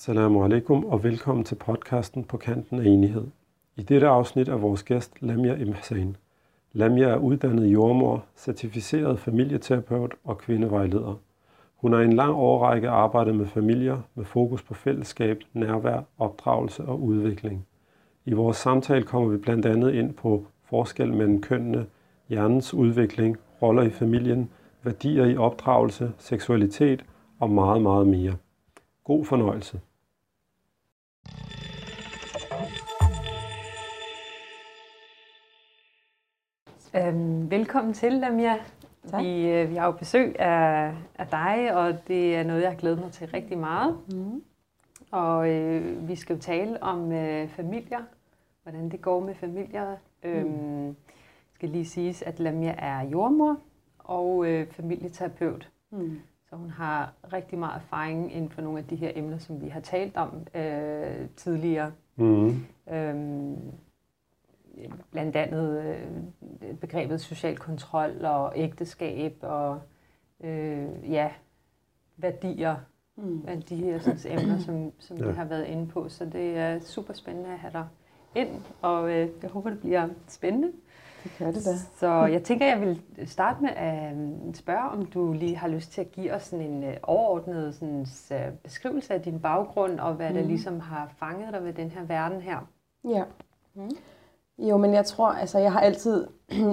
Assalamu alaikum og velkommen til podcasten På kanten af enighed. I dette afsnit er vores gæst Lamia M. Hassan. Lamia er uddannet jordmor, certificeret familieterapeut og kvindevejleder. Hun har i en lang årrække arbejdet med familier med fokus på fællesskab, nærvær, opdragelse og udvikling. I vores samtale kommer vi blandt andet ind på forskel mellem kønnene, hjernens udvikling, roller i familien, værdier i opdragelse, seksualitet og meget, meget mere. God fornøjelse. Velkommen til, Lamia. Vi har jo besøg af dig, og det er noget, jeg har glædet mig til rigtig meget. Mm. Og vi skal jo tale om familier, hvordan det går med familier. Skal lige siges, at Lamia er jordmor og familieterapeut. Mm. Så hun har rigtig meget erfaring inden for nogle af de her emner, som vi har talt om tidligere. Mm. Blandt andet begrebet social kontrol og ægteskab og værdier. Mm. De her emner, som vi har været inde på. Så det er super spændende at have dig ind, og jeg håber, det bliver spændende. Det gør det da. Så jeg tænker, jeg vil starte med at spørge, om du lige har lyst til at give os sådan en overordnet sådan beskrivelse af din baggrund, og hvad der ligesom har fanget dig ved den her verden her. Ja. Mm. Jo, men jeg tror, altså jeg har altid,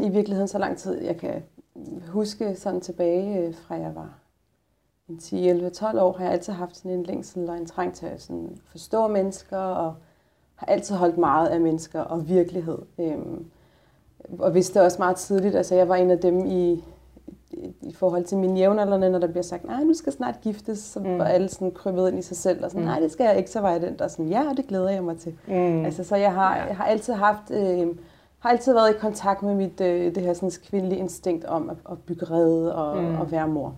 i virkeligheden så lang tid, jeg kan huske sådan tilbage fra jeg var 10, 11, 12 år, har jeg altid haft sådan en længsel og en trang til at sådan forstå mennesker, og har altid holdt meget af mennesker og virkelighed. Og vidste også meget tidligt, altså jeg var en af dem i forhold til mine jævnaldrende, når der bliver sagt, nej, du skal snart giftes, så var alle sådan krybet ind i sig selv, og sådan, nej, det skal jeg ikke, så var jeg den, der sådan, ja, det glæder jeg mig til. Mm. Altså, så jeg har altid haft, har altid været i kontakt med mit, det her sådan kvindelige instinkt om at bygge rede og være mor.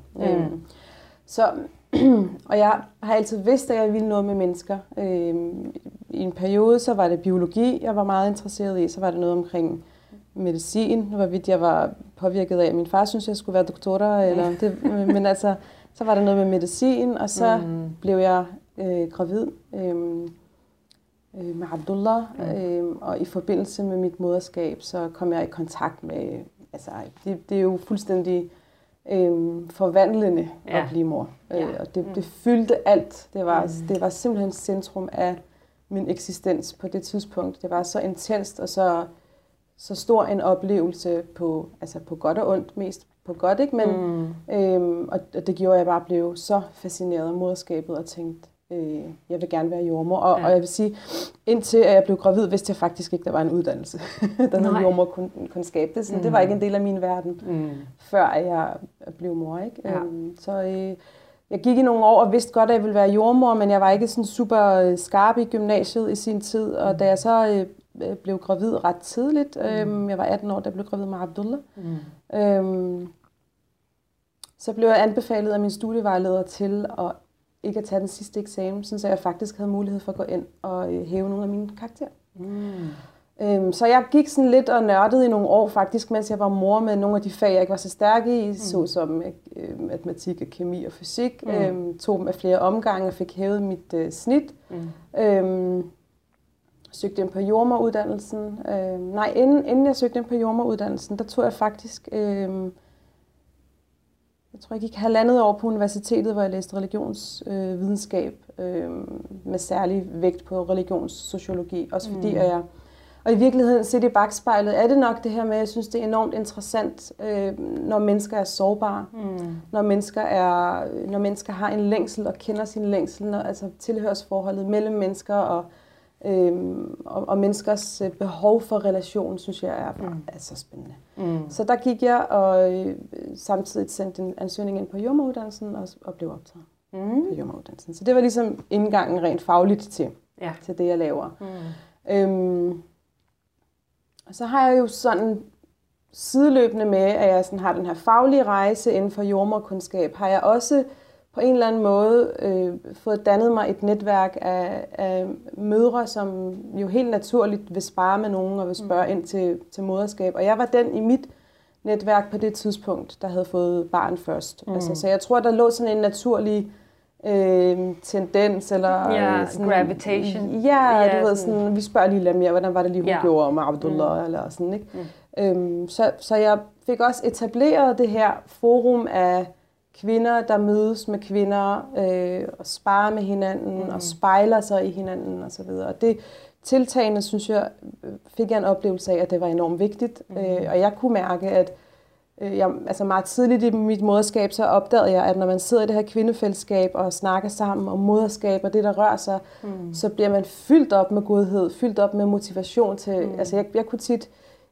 Og jeg har altid vidst, at jeg ville noget med mennesker. I en periode, så var det biologi, jeg var meget interesseret i, så var det noget omkring medicin, hvorvidt jeg var påvirket af. Min far synes, jeg skulle være doktor, eller det, men altså, så var der noget med medicin, og så blev jeg gravid med Abdullah, og i forbindelse med mit moderskab, så kom jeg i kontakt med, altså, det er jo fuldstændig forvandlende at blive mor, og det fyldte alt. Det var simpelthen centrum af min eksistens på det tidspunkt. Det var så intenst, og så stor en oplevelse på, altså på godt og ondt, mest på godt, ikke? Men, og det gjorde, at jeg bare blev så fascineret af moderskabet og tænkte, jeg vil gerne være jordmor. Og jeg vil sige, indtil jeg blev gravid, vidste jeg faktisk ikke, der var en uddannelse, der hed jordmorkundskab. Det var ikke en del af min verden, før jeg blev mor, ikke? Ja. Jeg gik i nogle år og vidste godt, at jeg ville være jordmor, men jeg var ikke sådan super skarp i gymnasiet i sin tid, og da jeg så blev gravid ret tidligt. Jeg var 18 år, da jeg blev gravid med Abdullah. Så blev jeg anbefalet af min studievejleder til at ikke at tage den sidste eksamen, så jeg faktisk havde mulighed for at gå ind og hæve nogle af mine karakterer. Så jeg gik sådan lidt og nørdede i nogle år faktisk, mens jeg var mor med nogle af de fag, jeg ikke var så stærk i, såsom matematik og kemi og fysik. Tog dem af flere omgange og fik hævet mit snit. Søgte ind på jordmoruddannelsen. Inden jeg søgte ind på jordmoruddannelsen, der tog jeg faktisk, jeg tror jeg gik halvandet år på universitetet, hvor jeg læste religionsvidenskab med særlig vægt på religionssociologi, også fordi jeg, og i virkeligheden set i bagspejlet, er det nok det her med, at jeg synes, det er enormt interessant, når mennesker er sårbare, når mennesker har en længsel og kender sin længsel, altså tilhørsforholdet mellem mennesker og menneskers behov for relation, synes jeg er så spændende. Så der gik jeg og samtidig sendte en ansøgning ind på jordmoruddannelsen og blev optaget på jordmoruddannelsen. Så det var ligesom indgangen rent fagligt til det, jeg laver. Og så har jeg jo sådan sideløbende med, at jeg sådan har den her faglige rejse inden for jordmorkundskab, har jeg også på en eller anden måde fået dannet mig et netværk af mødre, som jo helt naturligt vil spare med nogen og vil spørge ind til moderskab. Og jeg var den i mit netværk på det tidspunkt, der havde fået barn først. Så jeg tror, der lå sådan en naturlig tendens, eller sådan, gravitation. Du ved, sådan, vi spørger lige Lamia, hvordan var det lige, hun gjorde med Abdullah, eller sådan, ikke? Så jeg fik også etableret det her forum af kvinder, der mødes med kvinder, og sparer med hinanden, og spejler sig i hinanden, og så videre. Og det tiltagende, synes jeg, fik jeg en oplevelse af, at det var enormt vigtigt, og jeg kunne mærke, at altså meget tidligt i mit moderskab, så opdagede jeg, at når man sidder i det her kvindefællesskab og snakker sammen om moderskab og det, der rører sig, så bliver man fyldt op med godhed, fyldt op med motivation til... Altså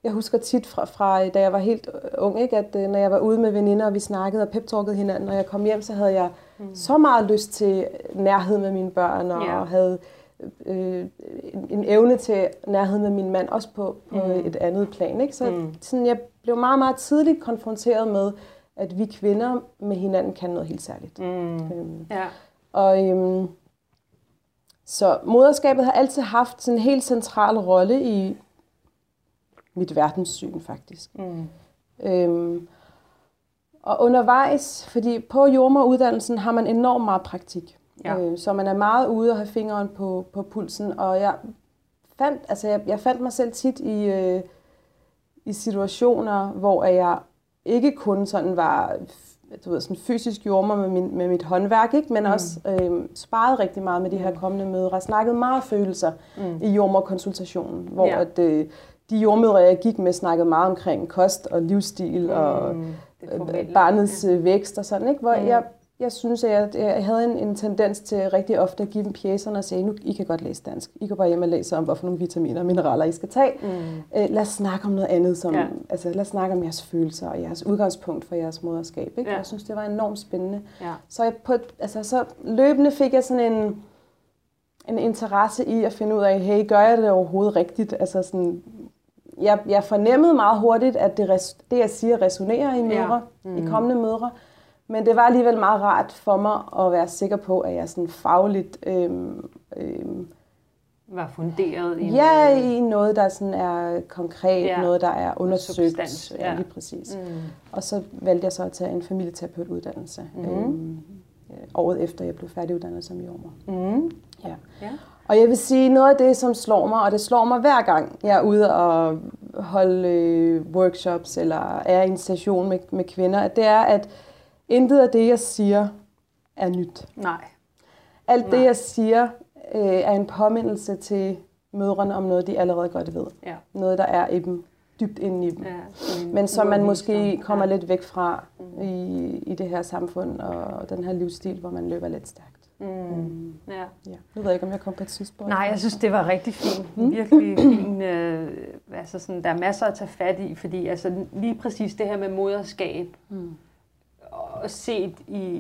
jeg husker tit fra da jeg var helt ung, ikke, at når jeg var ude med veninder, og vi snakkede og pep-talkede hinanden, og jeg kom hjem, så havde jeg så meget lyst til nærhed med mine børn, og havde en evne til nærhed med min mand, også på et andet plan, ikke? Så sådan, jeg blev meget, meget tidligt konfronteret med, at vi kvinder med hinanden kan noget helt særligt. Så moderskabet har altid haft sådan en helt central rolle i mit verdenssyn, faktisk. Og undervejs, fordi på jordemoderuddannelsen har man enormt meget praktik. Så man er meget ude og have fingeren på pulsen, og jeg fandt mig selv tit i situationer, hvor jeg ikke kun sådan var, du ved, sådan fysisk jordemoder med mit håndværk, ikke, men også sparede rigtig meget med de her kommende mødre, snakkede meget følelser i jordemoderkonsultationen, hvor at de jordmødre, jeg gik med, snakkede meget omkring kost og livsstil og barnets vækst og sådan, ikke, hvor jeg synes, at jeg havde en tendens til rigtig ofte at give dem pjæserne og sige, nu I kan godt læse dansk. I kan bare hjem og læse om, hvorfor nogle vitaminer og mineraler I skal tage. Lad os snakke om noget andet. Lad os snakke om jeres følelser og jeres udgangspunkt for jeres moderskab. Ikke? Jeg synes, det var enormt spændende. Så, så løbende fik jeg sådan en interesse i at finde ud af, hey, gør jeg det overhovedet rigtigt? Altså sådan... Jeg fornemmede meget hurtigt, at det jeg siger, resonerer i mødre, i kommende mødre. Men det var alligevel meget rart for mig at være sikker på, at jeg sådan fagligt var funderet i noget, der sådan er konkret, noget, der er undersøgt. Substans, lige præcis. Og så valgte jeg så at tage en familieterapeutuddannelse året efter, jeg blev færdiguddannet som jordemoder. Og jeg vil sige, noget af det, som slår mig, og det slår mig hver gang, jeg er ude og holde workshops eller er i en session med kvinder, at det er, at intet af det, jeg siger, er nyt. Alt det, jeg siger, er en påmindelse til mødrene om noget, de allerede godt ved. Noget, der er i dem, dybt inde i dem. Men som man måske kommer lidt væk fra i det her samfund og den her livsstil, hvor man løber lidt stærkt. Nu ved jeg ikke, om jeg kom på et tidspunkt. Nej, jeg synes, det var rigtig fint. Virkelig fint. Altså sådan, der er masser at tage fat i, fordi altså, lige præcis det her med moderskab, og set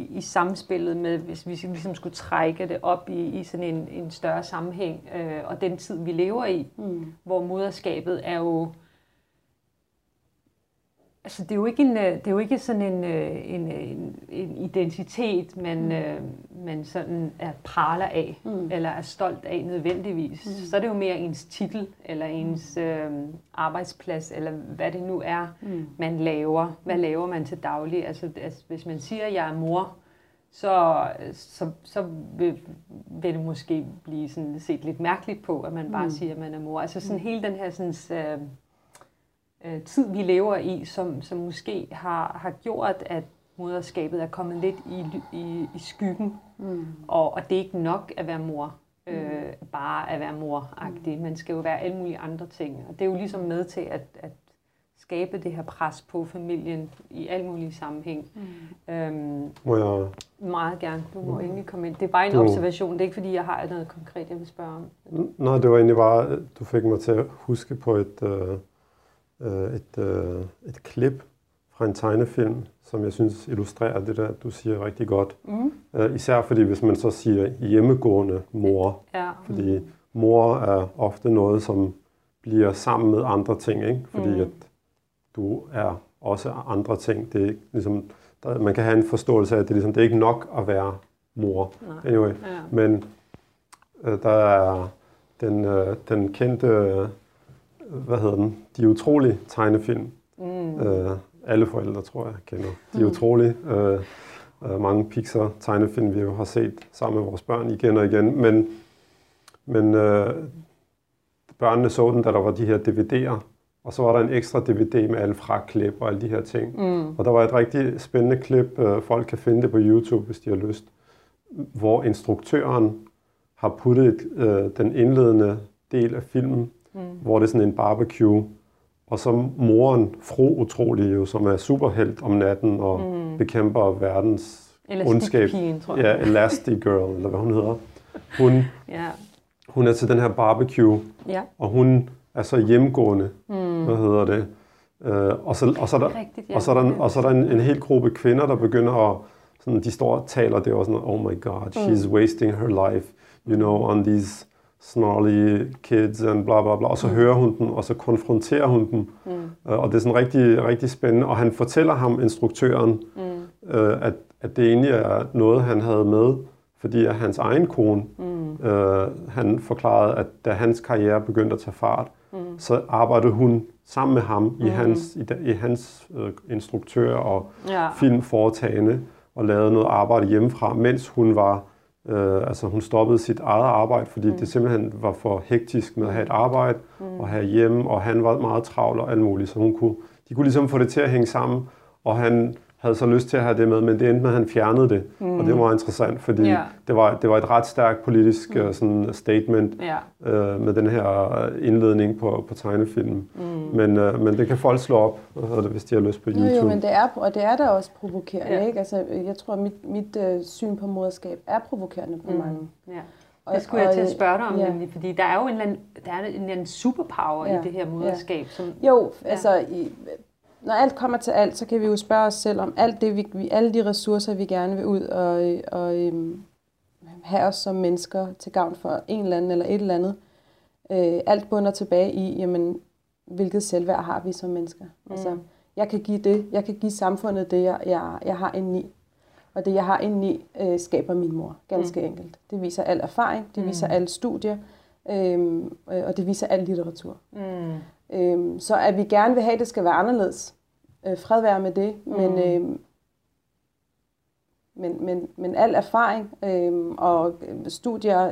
i samspillet med, hvis vi ligesom skulle trække det op i sådan en større sammenhæng, og den tid, vi lever i, hvor moderskabet er jo... Altså, det er jo ikke sådan en identitet, man sådan praler af, eller er stolt af nødvendigvis. Så er det jo mere ens titel, eller ens arbejdsplads, eller hvad det nu er, man laver. Hvad laver man til daglig? Altså, hvis man siger, at jeg er mor, så vil det måske blive sådan set lidt mærkeligt på, at man bare siger, at man er mor. Altså sådan hele den her sådan... tid, vi lever i, som måske har gjort, at moderskabet er kommet lidt i skyggen. Og det er ikke nok at være mor. Bare at være mor-agtig. Man skal jo være alle mulige andre ting. Og det er jo ligesom med til at skabe det her pres på familien i alle mulige sammenhæng. Må jeg? Meget gerne. Du må endelig komme ind. Det er bare en observation. Det er ikke, fordi jeg har noget konkret, jeg vil spørge om. Nej, det var egentlig bare, du fik mig til at huske på et klip fra en tegnefilm, som jeg synes illustrerer det der, du siger rigtig godt. Især fordi, hvis man så siger hjemmegående mor, fordi mor er ofte noget, som bliver sammen med andre ting, ikke? Fordi at du er også andre ting. Det er ikke, ligesom, man kan have en forståelse af, at det er ikke nok at være mor. Anyway, men der er den kendte... hvad hedder den? De utrolige tegnefilm. Alle forældre, tror jeg, kender. De utrolige. mange Pixar-tegnefilm, vi jo har set sammen med vores børn igen og igen. Men børnene så den, da der var de her DVD'er, og så var der en ekstra DVD med alle fraklip og alle de her ting. Mm. Og der var et rigtig spændende klip, folk kan finde det på YouTube, hvis de har lyst, hvor instruktøren har puttet den indledende del af filmen, hvor det er sådan en barbecue, og så moren, fru utrolig jo, som er superhelt om natten og bekæmper verdens ondskab. Ja, Elastigirl, eller hvad hun hedder. Hun er til den her barbecue, og hun er så hjemgående, hvad hedder det? Og så er der en hel gruppe kvinder, der begynder at, sådan, de står og taler, det er også sådan, oh my god, she's wasting her life, you know, on these snarly kids and bla bla bla, og så hører hun dem, og så konfronterer hun dem, og det er sådan rigtig, rigtig spændende, og han fortæller ham, instruktøren, at det egentlig er noget, han havde med, fordi at hans egen kone, han forklarede, at da hans karriere begyndte at tage fart, så arbejdede hun sammen med ham i hans instruktør og filmforetagende, og lavede noget arbejde hjemmefra, mens hun var hun stoppede sit eget arbejde, fordi det simpelthen var for hektisk med at have et arbejde og have hjemme, og han var meget travl og alt muligt, så de kunne ligesom få det til at hænge sammen, og han havde så lyst til at have det med, men det endte med, at han fjernede det, og det var interessant, fordi det var et ret stærkt politisk sådan statement med den her indledning på tegnefilmen. Men det kan folk slå op, hvis de har lyst på YouTube. Jo, men det er da også provokerende, ikke? Altså, jeg tror, at mit syn på moderskab er provokerende på mange. Ja. Det skulle jeg til at spørge dig om, nemlig, fordi der er jo en eller anden superpower i det her moderskab. Ja. Som, når alt kommer til alt, så kan vi jo spørge os selv om alt det, alle de ressourcer, vi gerne vil ud og have os som mennesker til gavn for en eller anden eller et eller andet. Alt bunder tilbage i, jamen, hvilket selvværd har vi som mennesker. Altså, jeg kan give samfundet det, jeg har inden i. Og det, jeg har inden i, skaber min mor, ganske enkelt. Det viser al erfaring, det viser alle studier, og det viser al litteratur. Så at vi gerne vil have, at det skal være anderledes, fred være med det, men al erfaring og studier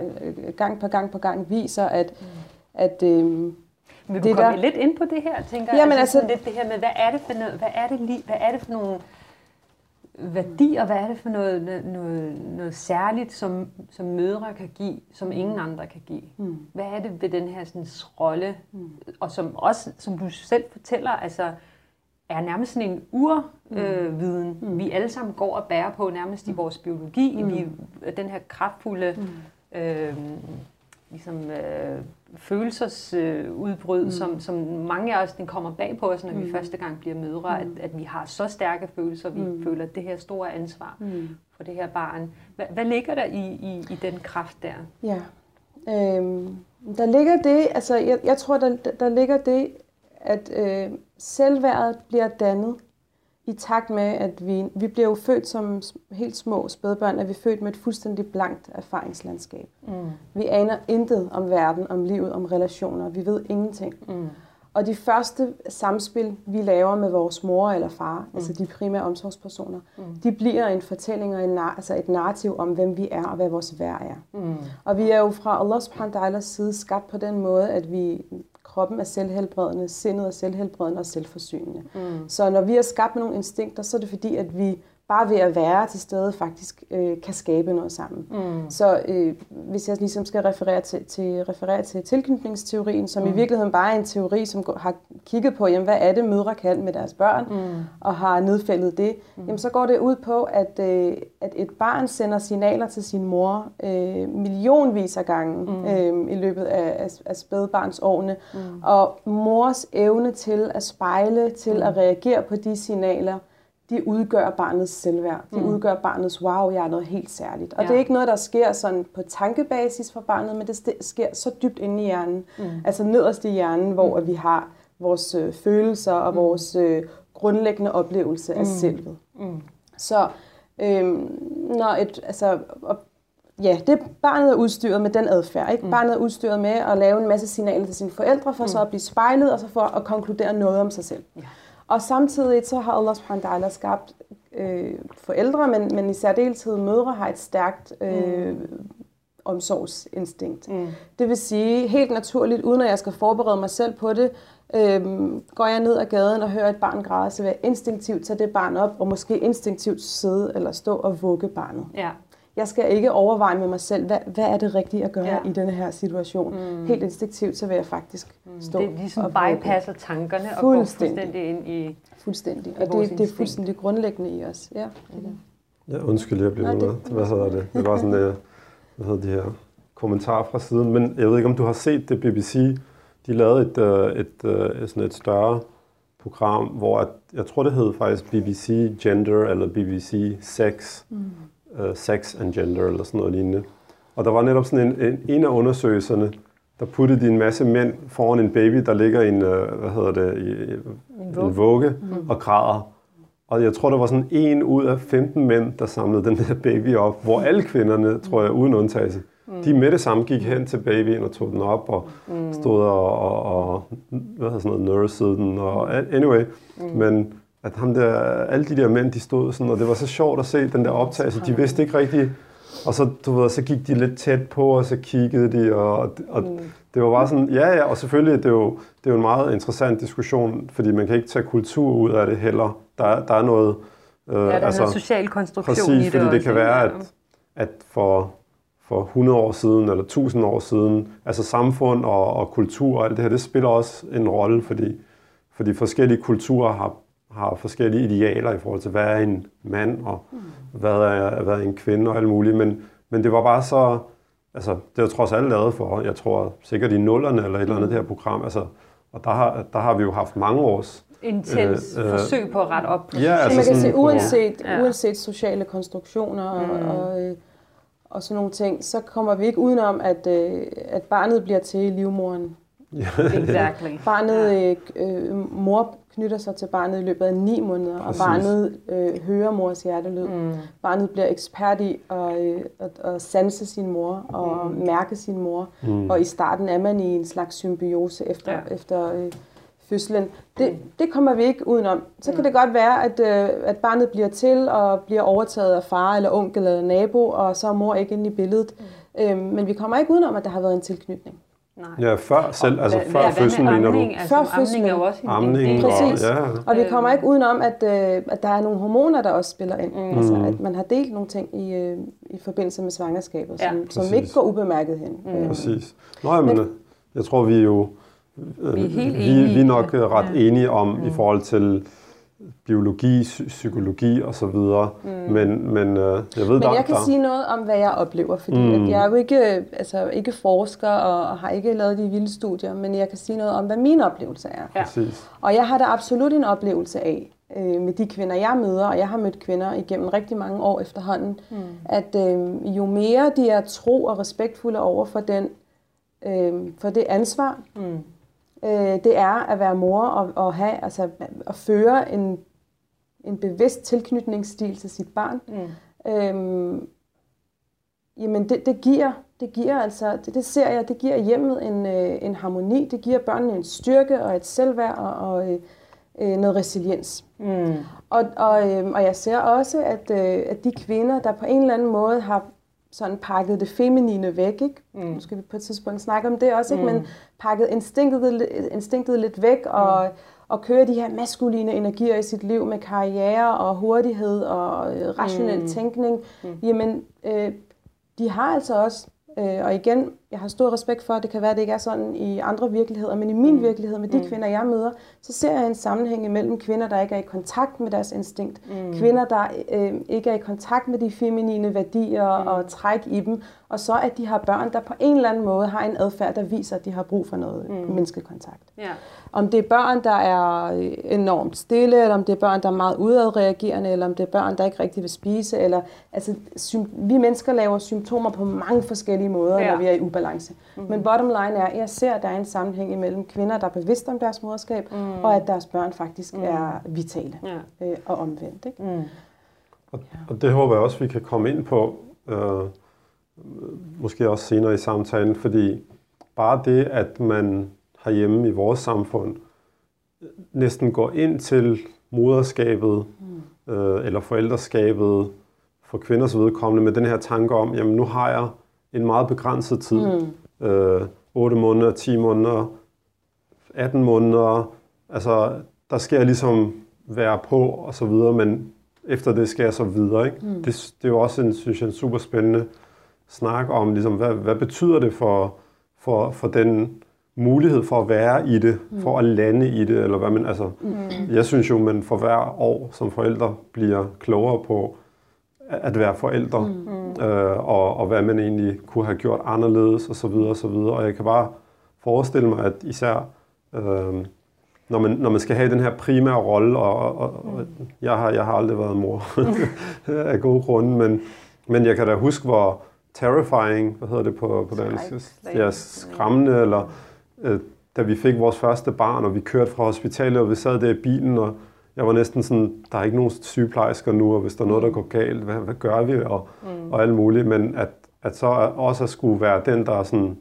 gang på gang viser, at vil du komme lidt ind på det her, tænker jeg? Jamen altså lidt det her med, hvad er det for nogle værdi, og hvad er det for noget særligt, som mødre kan give, som ingen andre kan give? Hvad er det ved den her sådan rolle, og som også, som du selv fortæller, altså er nærmest sådan en urviden, vi alle sammen går og bærer på nærmest i vores biologi, den her kraftfulde følelsesudbrud, som mange af os, den kommer bag på os, når vi første gang bliver mødre, at vi har så stærke følelser, vi føler det her store ansvar for det her barn. Hvad ligger der i den kraft der? Ja, der ligger det, altså jeg tror, der ligger det, at selvværdet bliver dannet i takt med, at vi bliver jo født som helt små spædbørn, at vi er født med et fuldstændig blankt erfaringslandskab. Vi aner intet om verden, om livet, om relationer. Vi ved ingenting. Og de første samspil, vi laver med vores mor eller far, altså de primære omsorgspersoner, de bliver en fortælling og et narrativ om, hvem vi er og hvad vores værd er. Og vi er jo fra Allah subhanahu wa ta'alas side skabt på den måde, at kroppen er selvhelbredende, sindet er selvhelbredende og selvforsynende. Så når vi har skabt nogle instinkter, så er det fordi, at vi bare ved at være til stede faktisk kan skabe noget sammen. Så hvis jeg ligesom skal referere til tilknytningsteorien, som i virkeligheden bare er en teori, som har kigget på, jamen, hvad er det mødre kan med deres børn, og har nedfældet det, jamen, så går det ud på, at et barn sender signaler til sin mor millionvis af gange i løbet af spædbarnsårene, og mors evne til at spejle, til at reagere på de signaler, de udgør barnets selvværd. De udgør barnets, wow, jeg er noget helt særligt. Og det er ikke noget, der sker sådan på tankebasis for barnet, men det sker så dybt inde i hjernen. Altså nederst i hjernen, hvor vi har vores følelser og vores grundlæggende oplevelse af selvet. Så barnet er udstyret med den adfærd, ikke? Barnet er udstyret med at lave en masse signaler til sine forældre, for så at blive spejlet, og så for at konkludere noget om sig selv. Og samtidig så har Allah subhanahu wa ta'ala skabt forældre, men i særdeleshed mødre har et stærkt omsorgsinstinkt. Mm. Det vil sige, helt naturligt, uden at jeg skal forberede mig selv på det, går jeg ned ad gaden og hører et barn græde, så vil jeg instinktivt tage det barn op, og måske instinktivt sidde eller stå og vugge barnet. Ja. Jeg skal ikke overveje med mig selv, hvad er det rigtige at gøre i den her situation. Mm. Helt instinktivt, så vil jeg faktisk stå og vugge. Det er ligesom bypasser tankerne og går fuldstændig ind i... Fuldstændig. Og det er fuldstændig grundlæggende i os. Ja. Ja, undskyld, jeg blev med. Hvad hedder det? Det var sådan, hvad hedder de her kommentarer fra siden. Men jeg ved ikke, om du har set det, BBC. De lavede et større program, hvor jeg tror, det hed faktisk BBC Gender eller BBC Sex. Sex and Gender eller sådan noget lignende. Og der var netop sådan en af undersøgelserne, der puttede de en masse mænd foran en baby, der ligger i en vugge og græder. Og jeg tror, der var sådan 1 ud af 15 mænd, der samlede den der baby op, hvor alle kvinderne, tror jeg, uden undtagelse, de med det samme gik hen til babyen og tog den op og stod og nursede den. Og anyway, men at alle de der mænd, de stod sådan, og det var så sjovt at se den der optagelse, de vidste ikke rigtigt. Og så, så gik de lidt tæt på, og så kiggede de, og det var bare sådan, ja, og selvfølgelig, det er jo en meget interessant diskussion, fordi man kan ikke tage kultur ud af det heller. Der er noget... der er noget social konstruktion præcis, i det. Præcis, fordi det kan være, at for 100 år siden, eller 1000 år siden, altså samfund og kultur og alt det her, det spiller også en rolle, fordi forskellige kulturer har forskellige idealer i forhold til, hvad er en mand, og hvad er en kvinde, og alt muligt. Men det var bare så... Altså, det var trods alt lavet for, jeg tror, sikkert i 0'erne eller et eller andet det her program. Altså, og der har vi jo haft mange års... Intens forsøg på at rette op på ja, altså man kan sige, uanset sociale konstruktioner og sådan nogle ting, så kommer vi ikke udenom, at barnet bliver til livmoren. Ja. Exactly. Barnet, mor knytter sig til barnet i løbet af 9 måneder, præcis. Og barnet hører mors hjertelyd. Mm. Barnet bliver ekspert i at sanse sin mor og mærke sin mor. Mm. Og i starten er man i en slags symbiose efter fødslen. Det kommer vi ikke udenom. Så kan det godt være, at barnet bliver til og bliver overtaget af far eller onkel eller nabo, og så er mor ikke inde i billedet. Men vi kommer ikke udenom, at der har været en tilknytning. Nej. Ja, før fødslen, mener du? Altså, før fødslen. Er jo også en del. Præcis. Ja. Og vi kommer ikke udenom, at der er nogle hormoner, der også spiller ind. Mm. Altså, at man har delt nogle ting i forbindelse med svangerskabet, som ikke går ubemærket hen. Mm. Præcis. Nå, men jeg tror, vi er nok ret enige om i forhold til biologi, psykologi og så videre, men jeg kan sige noget om, hvad jeg oplever, fordi at jeg er jo ikke forsker og har ikke lavet de vilde studier, men jeg kan sige noget om, hvad mine oplevelser er. Ja. Og jeg har da absolut en oplevelse af, med de kvinder, jeg møder, og jeg har mødt kvinder igennem rigtig mange år efterhånden, at jo mere de er tro og respektfulde over for for det ansvar, det er at være mor og have, altså at føre en bevidst tilknytningsstil til sit barn. Mm. Jamen det giver hjemmet en harmoni, det giver børnene en styrke og et selvværd og noget resiliens. Mm. Og jeg ser også, at de kvinder, der på en eller anden måde har sådan pakket det feminine væk, ikke? Nu skal vi på et tidspunkt snakke om det også, ikke? Men pakket instinktet lidt væk, og køre de her maskuline energier i sit liv med karriere og hurtighed og rationel tænkning. Jamen, de har altså også, og igen, jeg har stor respekt for, at det kan være, at det ikke er sådan i andre virkeligheder, men i min virkelighed med de kvinder, jeg møder, så ser jeg en sammenhæng imellem kvinder, der ikke er i kontakt med deres instinkt, kvinder, der ikke er i kontakt med de feminine værdier og træk i dem, og så at de har børn, der på en eller anden måde har en adfærd, der viser, at de har brug for noget menneskekontakt. Yeah. Om det er børn, der er enormt stille, eller om det er børn, der er meget udadreagerende, eller om det er børn, der ikke rigtig vil spise, eller altså, vi mennesker laver symptomer på mange forskellige måder, når vi er i ubalance. Mm. Men bottom line er, at jeg ser, at der er en sammenhæng imellem kvinder, der er bevidste om deres moderskab, og at deres børn faktisk er vitale og omvendt. Ikke? Mm. Og det håber jeg også, vi kan komme ind på, måske også senere i samtalen, fordi bare det, at man herhjemme i vores samfund næsten går ind til moderskabet eller forældreskabet for kvinders vedkommende med den her tanke om, jamen nu har jeg en meget begrænset tid. 8 måneder, 10 måneder, 18 måneder. Altså, der skal jeg ligesom være på og så videre, men efter det skal jeg så videre. Ikke? Det er jo også en, synes jeg, en super spændende snak om, ligesom, hvad betyder det for den mulighed for at være i det, for at lande i det, eller hvad man, altså, jeg synes jo, man for hver år som forældre bliver klogere på at være forældre, og hvad man egentlig kunne have gjort anderledes, og så videre, og så videre, og jeg kan bare forestille mig, at især når man skal have den her primære rolle, og jeg har aldrig været mor, af gode grunde, men jeg kan da huske, hvor terrifying, hvad hedder det på dansk? Ja, skræmmende, eller da vi fik vores første barn, og vi kørte fra hospitalet, og vi sad der i bilen, og jeg var næsten sådan, der er ikke nogen sygeplejersker nu, og hvis der er noget, der går galt, hvad gør vi, og alt muligt, men at så også at skulle være den, der sådan,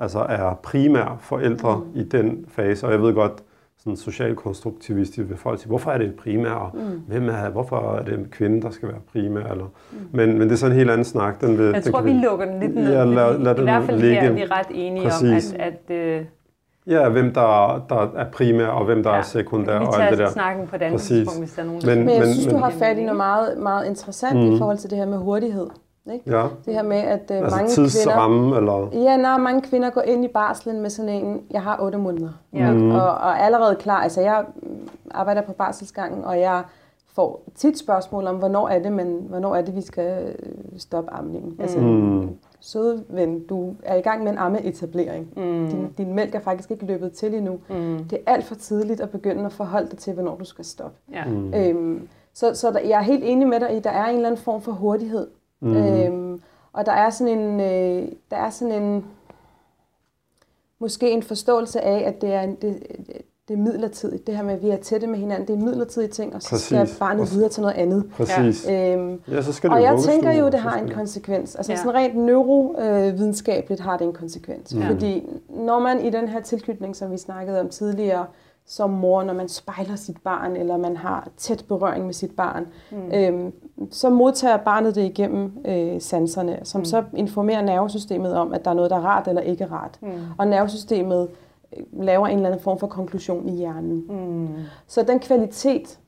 altså er primær forældre i den fase, og jeg ved godt, sådan socialkonstruktivistisk vil folk sige, hvorfor er det en primær, hvorfor er det en kvinde, der skal være primær, eller, men det er sådan en helt anden snak. Jeg tror, vi lukker den lidt ned, i hvert fald her er vi ret enige om, at ja, hvem der er primær, og hvem der er sekundær, og alt det der. Vi tager snakken på et andet tidspunkt, hvis der er nogen. Men jeg synes, du har fat i noget meget, meget interessant i forhold til det her med hurtighed. Ikke? Ja. Det her med, at altså mange tidsramme, kvinder... Eller? Ja, når mange kvinder går ind i barslen med sådan en, jeg har 8 måneder. Ja. Og allerede klar, altså jeg arbejder på barselsgangen, og jeg får tit spørgsmål om, hvornår er det, vi skal stoppe amningen. Altså, søde ven, du er i gang med en ammeetablering. Din mælk er faktisk ikke løbet til endnu. Det er alt for tidligt at begynde at forholde dig til, hvornår du skal stoppe. Ja. Så der, jeg er helt enig med dig i, at der er en eller anden form for hurtighed. Og der er sådan en, måske en forståelse af, at det er midlertidigt. Det her med, at vi er tætte med hinanden, det er midlertidige ting, og så skal barnet videre til noget andet. Præcis. Så skal det og jeg tænker jo, det har en konsekvens. Altså sådan rent neurovidenskabeligt har det en konsekvens. Fordi når man i den her tilknytning, som vi snakkede om tidligere, som mor, når man spejler sit barn, eller man har tæt berøring med sit barn, så modtager barnet det igennem sanserne, som så informerer nervesystemet om, at der er noget, der er rart eller ikke rart. Og nervesystemet laver en eller anden form for konklusion i hjernen. Så den kvalitet,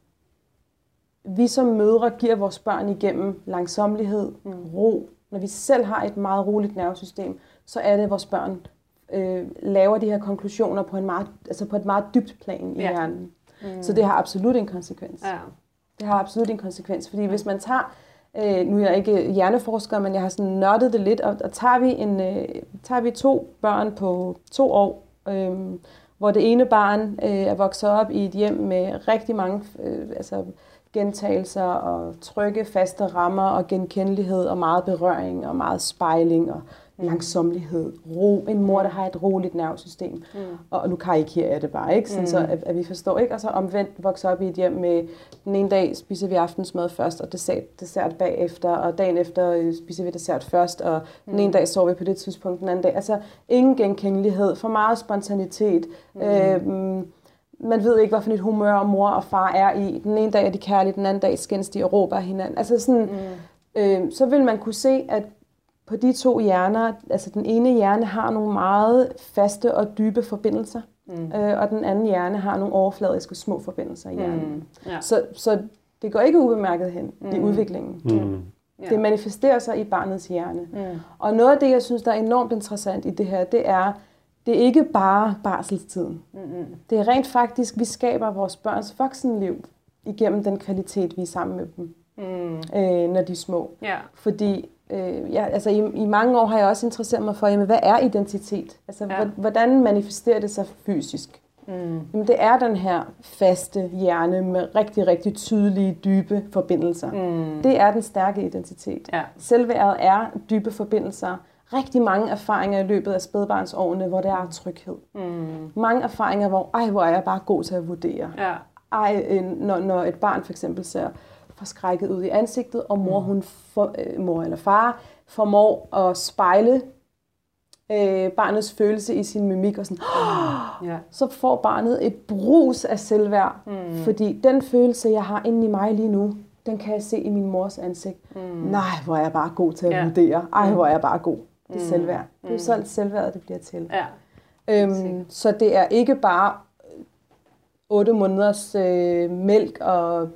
vi som mødre giver vores børn igennem langsomlighed, ro, når vi selv har et meget roligt nervesystem, så er det vores børn, laver de her konklusioner på, på et meget dybt plan i hjernen. Så det har absolut en konsekvens. Ja. Det har absolut en konsekvens, fordi hvis man tager, nu er jeg ikke hjerneforsker, men jeg har sådan nørdet det lidt, og tager vi 2 børn på 2 år, hvor det ene barn er vokset op i et hjem med rigtig mange gentagelser og trygge, faste rammer og genkendelighed og meget berøring og meget spejling og langsomlighed, ro. En mor, der har et roligt nervesystem. Og nu karikerer jeg det bare, ikke? Sådan så at vi forstår, ikke? Og så omvendt vokser op i et hjem med, den ene dag spiser vi aftensmad først, og dessert bagefter, og dagen efter spiser vi dessert først, og den ene dag sover vi på det tidspunkt, den anden dag. Altså, ingen genkendelighed, for meget spontanitet. Man ved ikke, hvilken et humør mor og far er i. Den ene dag er de kærlige, den anden dag skændes de og råber hinanden. Altså sådan, så vil man kunne se, at på de 2 hjerner, altså den ene hjerne har nogle meget faste og dybe forbindelser, og den anden hjerne har nogle overfladiske små forbindelser i hjernen. Ja. Så det går ikke ubemærket hen i udviklingen. Ja. Det manifesterer sig i barnets hjerne. Og noget af det, jeg synes, der er enormt interessant i det her, det er ikke bare barselstiden. Det er rent faktisk, vi skaber vores børns voksenliv igennem den kvalitet, vi er sammen med dem, når de er små. Yeah. Fordi i mange år har jeg også interesseret mig for, hvad er identitet? Altså, hvordan manifesterer det sig fysisk? Jamen, det er den her faste hjerne med rigtig, rigtig tydelige, dybe forbindelser. Det er den stærke identitet. Yeah. Selvværdet er dybe forbindelser. Rigtig mange erfaringer i løbet af spædbarnsårene, hvor der er tryghed. Mange erfaringer, hvor er jeg bare god til at vurdere. Ja. Når et barn for eksempel ser forskrækket ud i ansigtet, og mor eller far formår at spejle barnets følelse i sin mimik og sådan, ja. Så får barnet et brus af selvværd, fordi den følelse, jeg har inde i mig lige nu, den kan jeg se i min mors ansigt. Nej, hvor er jeg bare god til at vurdere. Ej, hvor er jeg bare god. Det er selvværd. Det er jo selv selvværd, det bliver til. Ja. Så det er ikke bare 8 måneders mælk og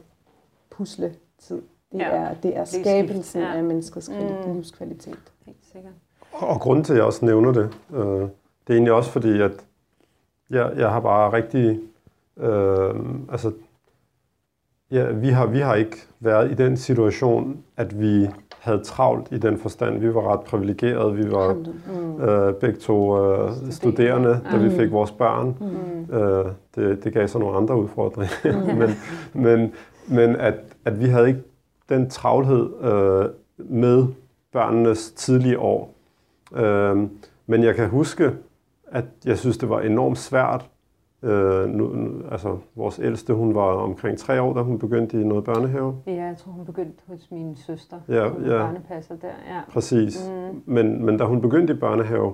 pusletid. Det, det er skabelsen af menneskets livskvalitet. Helt sikkert. Og grunden til, at jeg også nævner det, det er egentlig også fordi, at jeg har bare rigtig... vi har ikke været i den situation, at vi havde travlt i den forstand. Vi var ret privilegerede. Vi var begge to studerende, da vi fik vores børn. Det gav så nogle andre udfordringer. Men at vi havde ikke den travlhed med børnenes tidlige år. Men jeg kan huske, at jeg synes, det var enormt svært. Vores ældste, hun var omkring 3 år, da hun begyndte i noget børnehave. Ja, jeg tror, hun begyndte hos min søster. Ja, hun var børnepasser der. Ja. Præcis. Men da hun begyndte i børnehave...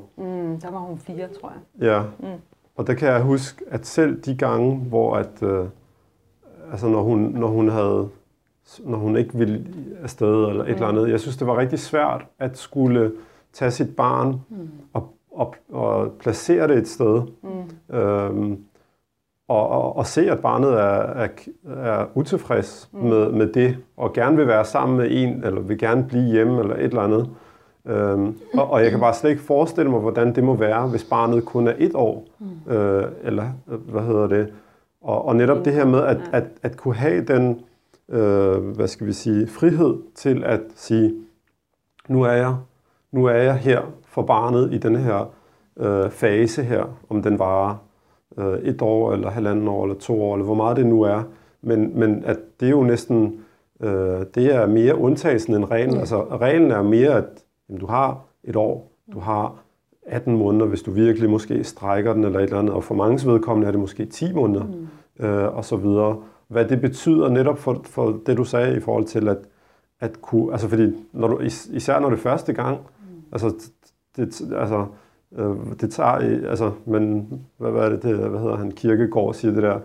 der var hun 4, tror jeg. Ja. Og der kan jeg huske, at selv de gange, hvor at... når hun ikke ville afsted eller et eller andet. Jeg synes, det var rigtig svært at skulle tage sit barn og placere det et sted. Og se, at barnet er utilfreds med det, og gerne vil være sammen med en, eller vil gerne blive hjemme, eller et eller andet. Og jeg kan bare slet ikke forestille mig, hvordan det må være, hvis barnet kun er 1 år. Og netop det her med, at kunne have den... frihed til at sige, nu er jeg her for barnet i den her fase her, om den varer 1 år, eller 1,5 år, eller 2 år, eller hvor meget det nu er, men at det er jo næsten, det er mere undtagelsen end reglen, altså reglen er mere, at jamen, du har 1 år, du har 18 måneder, hvis du virkelig måske strækker den, eller et eller andet, og for manges vedkommende er det måske 10 måneder, og så videre. Hvad det betyder netop for det, du sagde i forhold til at kunne... Altså fordi, især når det er første gang, det tager... Altså, men hvad hedder han? Kierkegaard siger det der,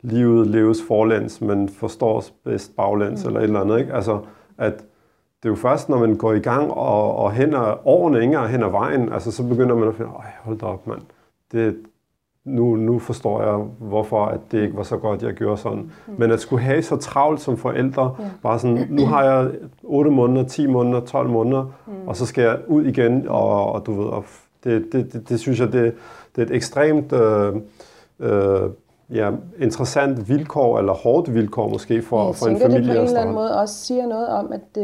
livet leves forlæns, men forstås bedst baglæns, eller et eller andet, ikke? Altså, at det er jo først, når man går i gang, og årene ikke hen ad vejen, altså så begynder man at finde, hold da op, mand, det... Nu forstår jeg, hvorfor at det ikke var så godt, jeg gjorde sådan. Men at skulle have så travlt som forældre, bare sådan, nu har jeg 8 måneder, 10 måneder, 12 måneder, og så skal jeg ud igen, og du ved, og det synes jeg, det er et ekstremt interessant vilkår, eller hårdt vilkår måske for en familie. Jeg tænker, det på en eller anden måde også siger noget om, at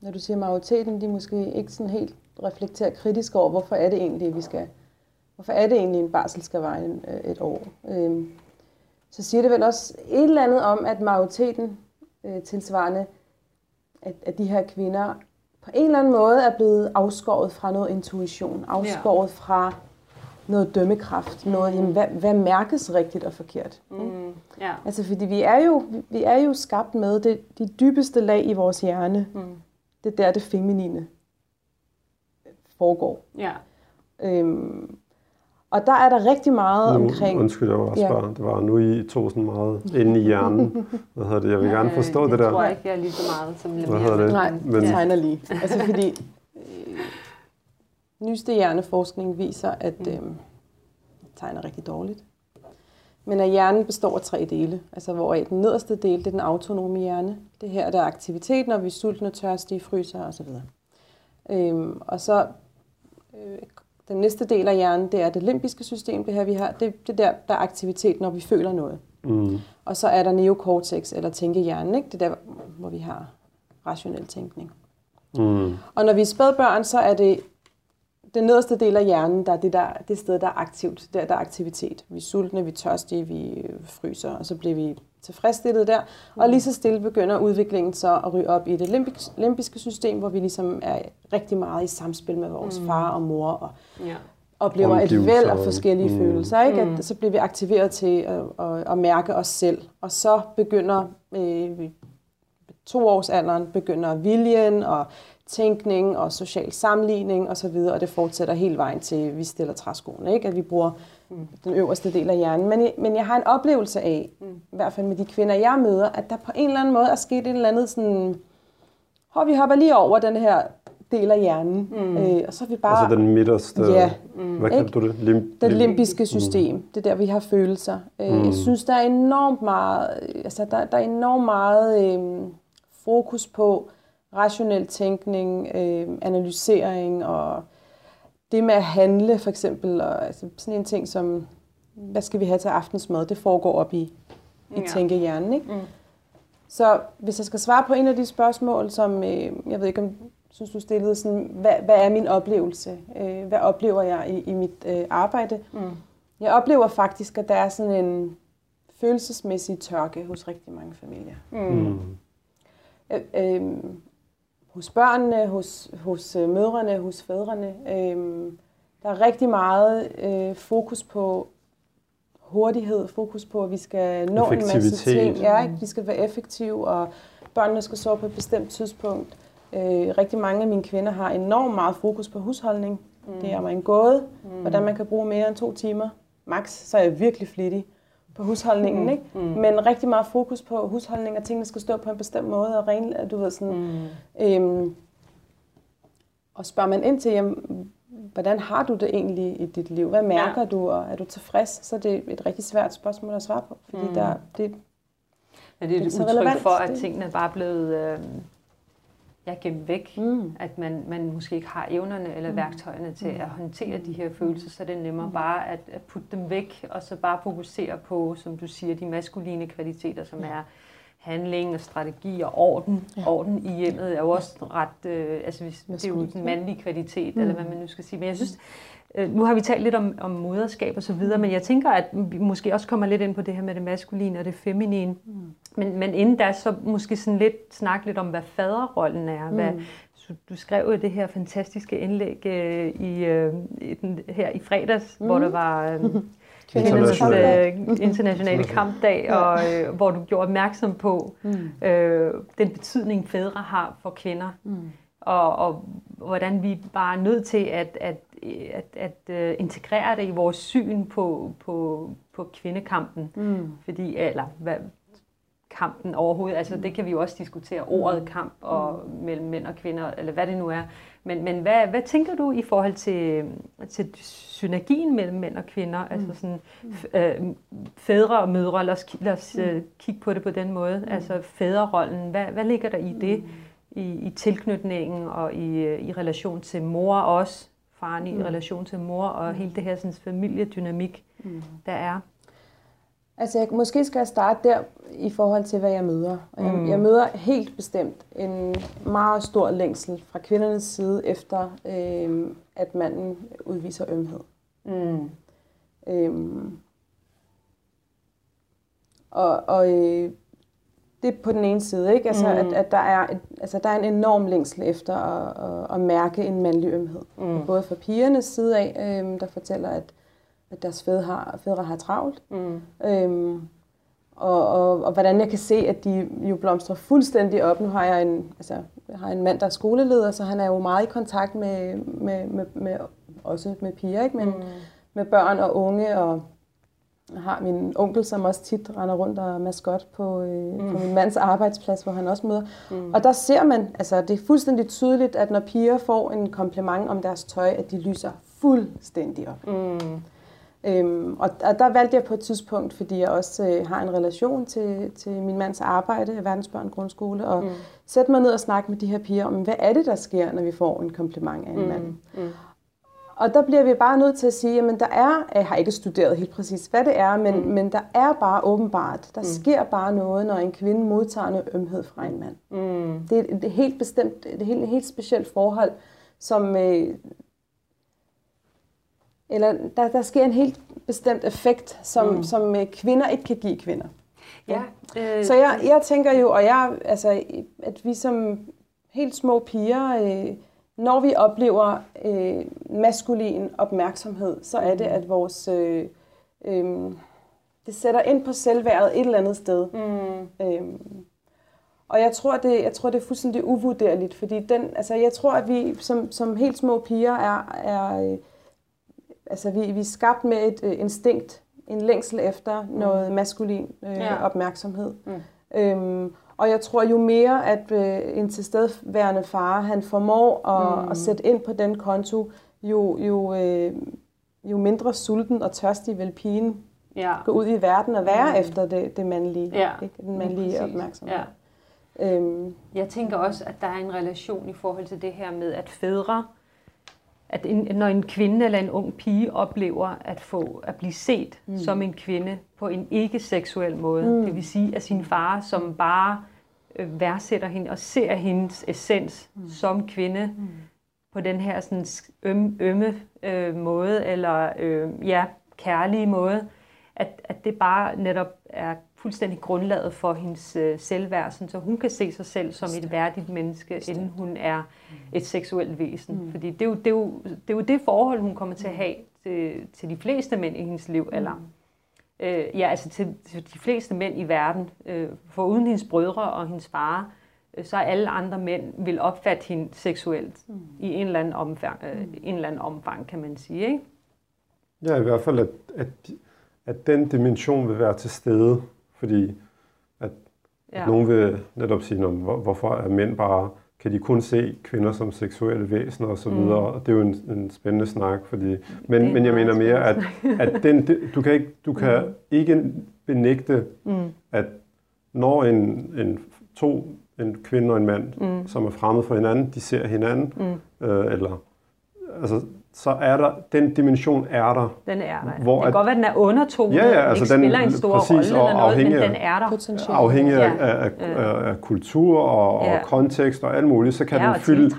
når du siger majoriteten, de måske ikke sådan helt reflekterer kritisk over, hvorfor er det egentlig, vi skal... Hvorfor er det egentlig, en barsel skal være 1 år? Så siger det vel også et eller andet om, at majoriteten tilsvarende, at de her kvinder på en eller anden måde er blevet afskåret fra noget intuition, afskåret fra noget dømmekraft, noget, hvad mærkes rigtigt og forkert? Altså, fordi vi er jo skabt med de dybeste lag i vores hjerne. Det er der, det feminine foregår. Ja. Og der er der rigtig meget omkring... Undskyld, jeg var også bare... Det var nu i to sådan meget inde i hjernen. Hvad hedder det? Jeg vil gerne forstå det der. Jeg tror ikke, jeg er lige så meget som Lamia. Nej, men... jeg tegner lige. Altså fordi... nyeste hjerneforskning viser, at... jeg tegner rigtig dårligt. Men at hjernen består af 3 dele. Altså hvor den nederste del, det er den autonome hjerne. Det her, der er aktivitet, når vi er sultne, tørstige, fryser osv. Og så... Den næste del af hjernen, det er det limbiske system, det her vi har. Det der, der er aktivitet, når vi føler noget. Og så er der neokortex, eller tænkehjernen, ikke? Det der, hvor vi har rationel tænkning. Og når vi er spædbørn, så er det den nederste del af hjernen, der er det sted, der er aktivt. Der er aktivitet. Vi er sultne, vi er tørstige, vi fryser, og så bliver vi tilfredsstillet der. Og lige så stille begynder udviklingen så at ryge op i det limbiske system, hvor vi ligesom er rigtig meget i samspil med vores far og mor, og oplever et væld af forskellige følelser. Ikke? At så bliver vi aktiveret til at mærke os selv. Og så begynder 2-årsalderen, begynder viljen og tænkning og social sammenligning osv., og det fortsætter hele vejen til, vi stiller træskoene, ikke? At vi bruger den øverste del af hjernen. Men jeg har en oplevelse af, i hvert fald med de kvinder, jeg møder, at der på en eller anden måde er sket et eller andet sådan, vi hopper lige over den her del af hjernen, og så er vi bare... Altså den midterste... Ja. Hvad kaldte du det? Det limbiske system. Det er der, vi har følelser. Jeg synes, der er enormt meget... Altså, der er enormt meget fokus på rationel tænkning, analysering og det med at handle, for eksempel. Og, altså, sådan en ting som, hvad skal vi have til aftensmad? Det foregår op i tænkehjernen, ikke? Så hvis jeg skal svare på en af de spørgsmål, som jeg ved ikke, om synes du stillede, sådan, hvad er min oplevelse? Hvad oplever jeg i mit arbejde? Jeg oplever faktisk, at der er sådan en følelsesmæssig tørke hos rigtig mange familier. Hos børnene, hos mødrene, hos fædrene. Der er rigtig meget fokus på hurtighed, fokus på, at vi skal nå en masse ting. Ja, ikke? Vi skal være effektive, og børnene skal sove på et bestemt tidspunkt. Rigtig mange af mine kvinder har enormt meget fokus på husholdning. Det er mig en gåde, hvordan man kan bruge mere end 2 timer. Max, så er jeg virkelig flittig på husholdningen, ikke? Men rigtig meget fokus på husholdning, og tingene skal stå på en bestemt måde, og ren, du ved, sådan... og spørger man ind til, jamen, hvordan har du det egentlig i dit liv? Hvad mærker du, og er du tilfreds? Så er det et rigtig svært spørgsmål at svare på, fordi det er et udtryk for, at tingene bare er blevet... gemt væk, at man måske ikke har evnerne eller værktøjerne til at håndtere de her følelser, så det er nemmere bare at putte dem væk, og så bare fokusere på, som du siger, de maskuline kvaliteter, som er handling og strategi og orden. Orden i hjemmet er jo også ret, det er jo den mandlige kvalitet, eller hvad man nu skal sige. Men jeg synes, nu har vi talt lidt om moderskab og så videre, men jeg tænker, at vi måske også kommer lidt ind på det her med det maskuline og det feminine. Men inden da, så måske sådan lidt snakke lidt om, hvad faderrollen er. Du skrev jo det her fantastiske indlæg her i fredags, hvor der var kvindernes internationale kampdag, og hvor du gjorde opmærksom på den betydning, fædre har for kvinder. Og hvordan vi bare er nødt til at integrere det i vores syn på kvindekampen. Fordi, kampen overhovedet, altså det kan vi jo også diskutere, ordet kamp og mellem mænd og kvinder, eller hvad det nu er. Men hvad tænker du i forhold til synergien mellem mænd og kvinder? Altså sådan fædre og mødre, lad os kigge på det på den måde. Altså fædrerollen, hvad ligger der i det? I tilknytningen og i relation til mor også, faren i relation til mor og hele det her sådan, familiedynamik, der er? Altså, måske skal jeg starte der i forhold til, hvad jeg møder. Jeg møder helt bestemt en meget stor længsel fra kvindernes side efter, at manden udviser ømhed. Det er på den ene side, ikke? Altså, at der er en enorm længsel efter at mærke en mandlig ømhed. Både fra pigernes side af, der fortæller, at deres fædre har travlt. Og hvordan jeg kan se, at de jo blomstrer fuldstændig op. Nu har jeg en mand, der er skoleleder, så han er jo meget i kontakt med også med piger, ikke? Men med børn og unge, og har min onkel, som også tit render rundt og er maskot på min mands arbejdsplads, hvor han også møder. Og der ser man, altså det er fuldstændig tydeligt, at når piger får en kompliment om deres tøj, at de lyser fuldstændig op. Og der valgte jeg på et tidspunkt, fordi jeg også har en relation til min mands arbejde i Verdens Børn Grundskole, og sætte mig ned og snakke med de her piger om, hvad er det, der sker, når vi får en kompliment af en mand? Og der bliver vi bare nødt til at sige, jamen jeg har ikke studeret helt præcis, hvad det er, men der er bare åbenbart, der sker bare noget, når en kvinde modtager noget ømhed fra en mand. Det er helt bestemt, det er helt specielt forhold, som... Eller der sker en helt bestemt effekt, som kvinder ikke kan give kvinder. Så jeg tænker jo, at vi som helt små piger, når vi oplever maskulin opmærksomhed, så er det, at vores... det sætter ind på selvværdet et eller andet sted. Og jeg tror, det er fuldstændig uvurderligt, fordi jeg tror, at vi som helt små piger vi er skabt med et instinkt, en længsel efter noget maskulin opmærksomhed. Mm. Og jeg tror, jo mere, at en tilstedeværende far, han formår at sætte ind på den konto, jo mindre sulten og tørstig vil pigen gå ud i verden og være efter det mandlige, ikke? Den mandlige opmærksomhed. Ja. Jeg tænker også, at der er en relation i forhold til det her med, at fædre, at når en kvinde eller en ung pige oplever at blive set som en kvinde på en ikke-seksuel måde, det vil sige af sin far, som bare værdsætter hende og ser hendes essens som kvinde på den her sådan måde, eller kærlige måde, at det bare netop er fuldstændig grundlaget for hendes selvværd, så hun kan se sig selv som et værdigt menneske, inden hun er et seksuelt væsen. Fordi det er jo det forhold, hun kommer til at have til de fleste mænd i hendes liv, eller til de fleste mænd i verden. For uden hendes brødre og hendes far, så alle andre mænd vil opfatte hende seksuelt i en eller anden omfang, kan man sige. Ikke? Ja, i hvert fald, at den dimension vil være til stede. Fordi at nogen vil netop sige, hvorfor er mænd bare, kan de kun se kvinder som seksuelle væsener osv., og det er jo en spændende snak, fordi, men jeg mener mere, at du kan ikke benægte, at når en kvinde og en mand, som er fremmed for hinanden, de ser hinanden, så er der, den dimension er der. Den er der. Hvor det kan godt være, at den er undertonet, den spiller en stor rolle eller noget, men den er der. Afhængig af kultur og kontekst og alt muligt, så kan den fylde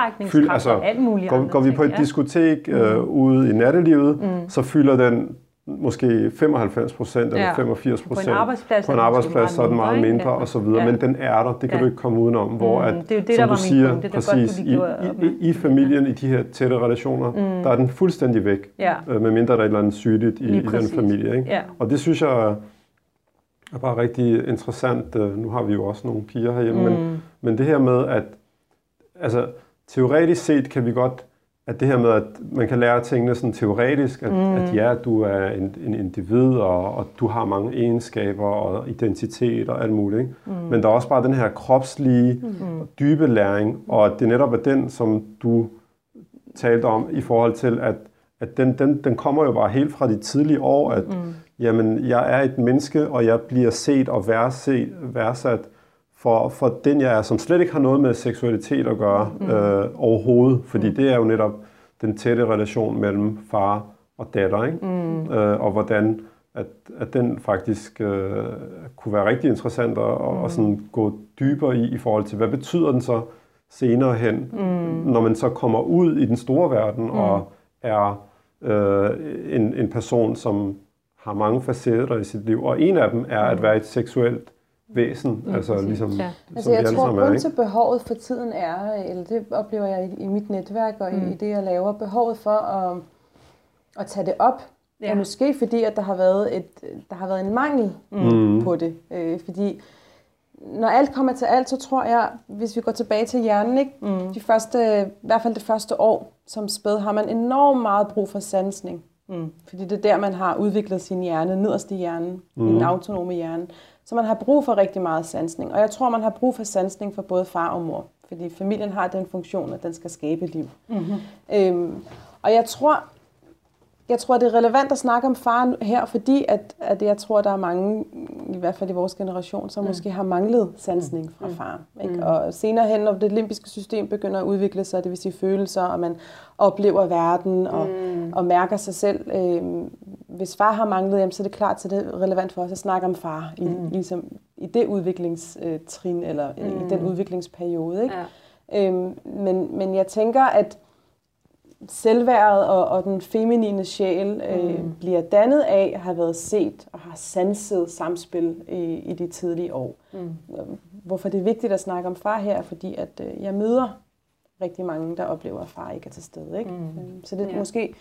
alt muligt. Går vi på et diskotek ude i nattelivet, så fylder den måske 95% eller 85%. På en arbejdsplads så er den meget mindre og så videre, men den er der. Det kan du ikke komme udenom, hvor at det er jo det, som du siger, præcis i familien i de her tætte relationer, der er den fuldstændig væk, medmindre der er et eller andet sygeligt i den familie, ikke? Ja. Og det synes jeg er bare rigtig interessant. Nu har vi jo også nogle piger herhjemme, men det her med at teoretisk set kan vi godt, at det her med, at man kan lære tingene sådan teoretisk, du er en individ, og du har mange egenskaber og identitet og alt muligt. Ikke? Men der er også bare den her kropslige, dybe læring, og det netop er den, som du talte om i forhold til, at den kommer jo bare helt fra de tidlige år, at jeg er et menneske, og jeg bliver set og værdsat for den, jeg er, som slet ikke har noget med seksualitet at gøre overhovedet, fordi det er jo netop den tætte relation mellem far og datter, ikke? Og hvordan at den faktisk kunne være rigtig interessant at sådan gå dybere i forhold til, hvad betyder den så senere hen, når man så kommer ud i den store verden og er en person, som har mange facetter i sit liv, og en af dem er at være et seksuelt væsen, jeg tror, grund til behovet for tiden er, eller det oplever jeg i mit netværk og i det, jeg laver, behovet for at tage det op, og måske fordi, at der har været en mangel på det, fordi når alt kommer til alt, så tror jeg, hvis vi går tilbage til hjernen, ikke? I hvert fald det første år som spæd, har man enormt meget brug for sansning, fordi det er der, man har udviklet sin hjerne, nederst i hjernen, den autonome hjerne. Så man har brug for rigtig meget sansning. Og jeg tror, man har brug for sansning for både far og mor. Fordi familien har den funktion, at den skal skabe liv. Og jeg tror, det er relevant at snakke om far her, fordi at jeg tror, der er mange, i hvert fald i vores generation, som måske har manglet sansning fra far. Ikke? Og senere hen, når det limbiske system begynder at udvikle sig, det vil sige følelser, og man oplever verden og mærker sig selv. Hvis far har manglet, jamen, så er det klart, at det er relevant for os at snakke om far ligesom i det udviklingstrin, eller i den udviklingsperiode. Ikke? Ja. Men jeg tænker, at selvværdet og den feminine sjæl bliver dannet af, har været set og har sanset samspil i de tidlige år. Hvorfor det er vigtigt at snakke om far her, fordi at jeg møder rigtig mange, der oplever, at far ikke er til stede. Ikke? Så det er måske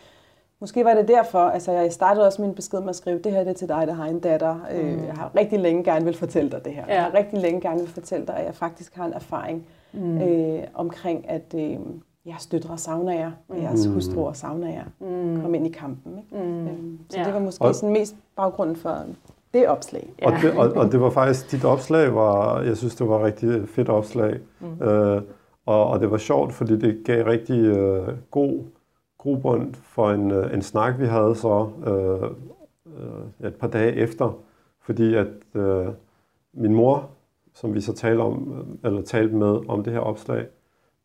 Måske var det derfor, altså jeg startede også min besked med at skrive, det her det er til dig, der har en datter. Jeg har rigtig længe gerne vil fortælle dig det her. Ja. Jeg har rigtig længe gerne vil fortælle dig, at jeg faktisk har en erfaring omkring, at jeres døtre savner jer, og jeres hustruer savner jer. Kom ind i kampen. Ikke? Så det var måske sådan mest baggrunden for det opslag. Ja. Og det var faktisk, dit opslag var, jeg synes det var et rigtig fedt opslag. Og det var sjovt, fordi det gav rigtig god grobund for en snak, vi havde så et par dage efter, fordi at min mor, som vi så talte med om det her opslag,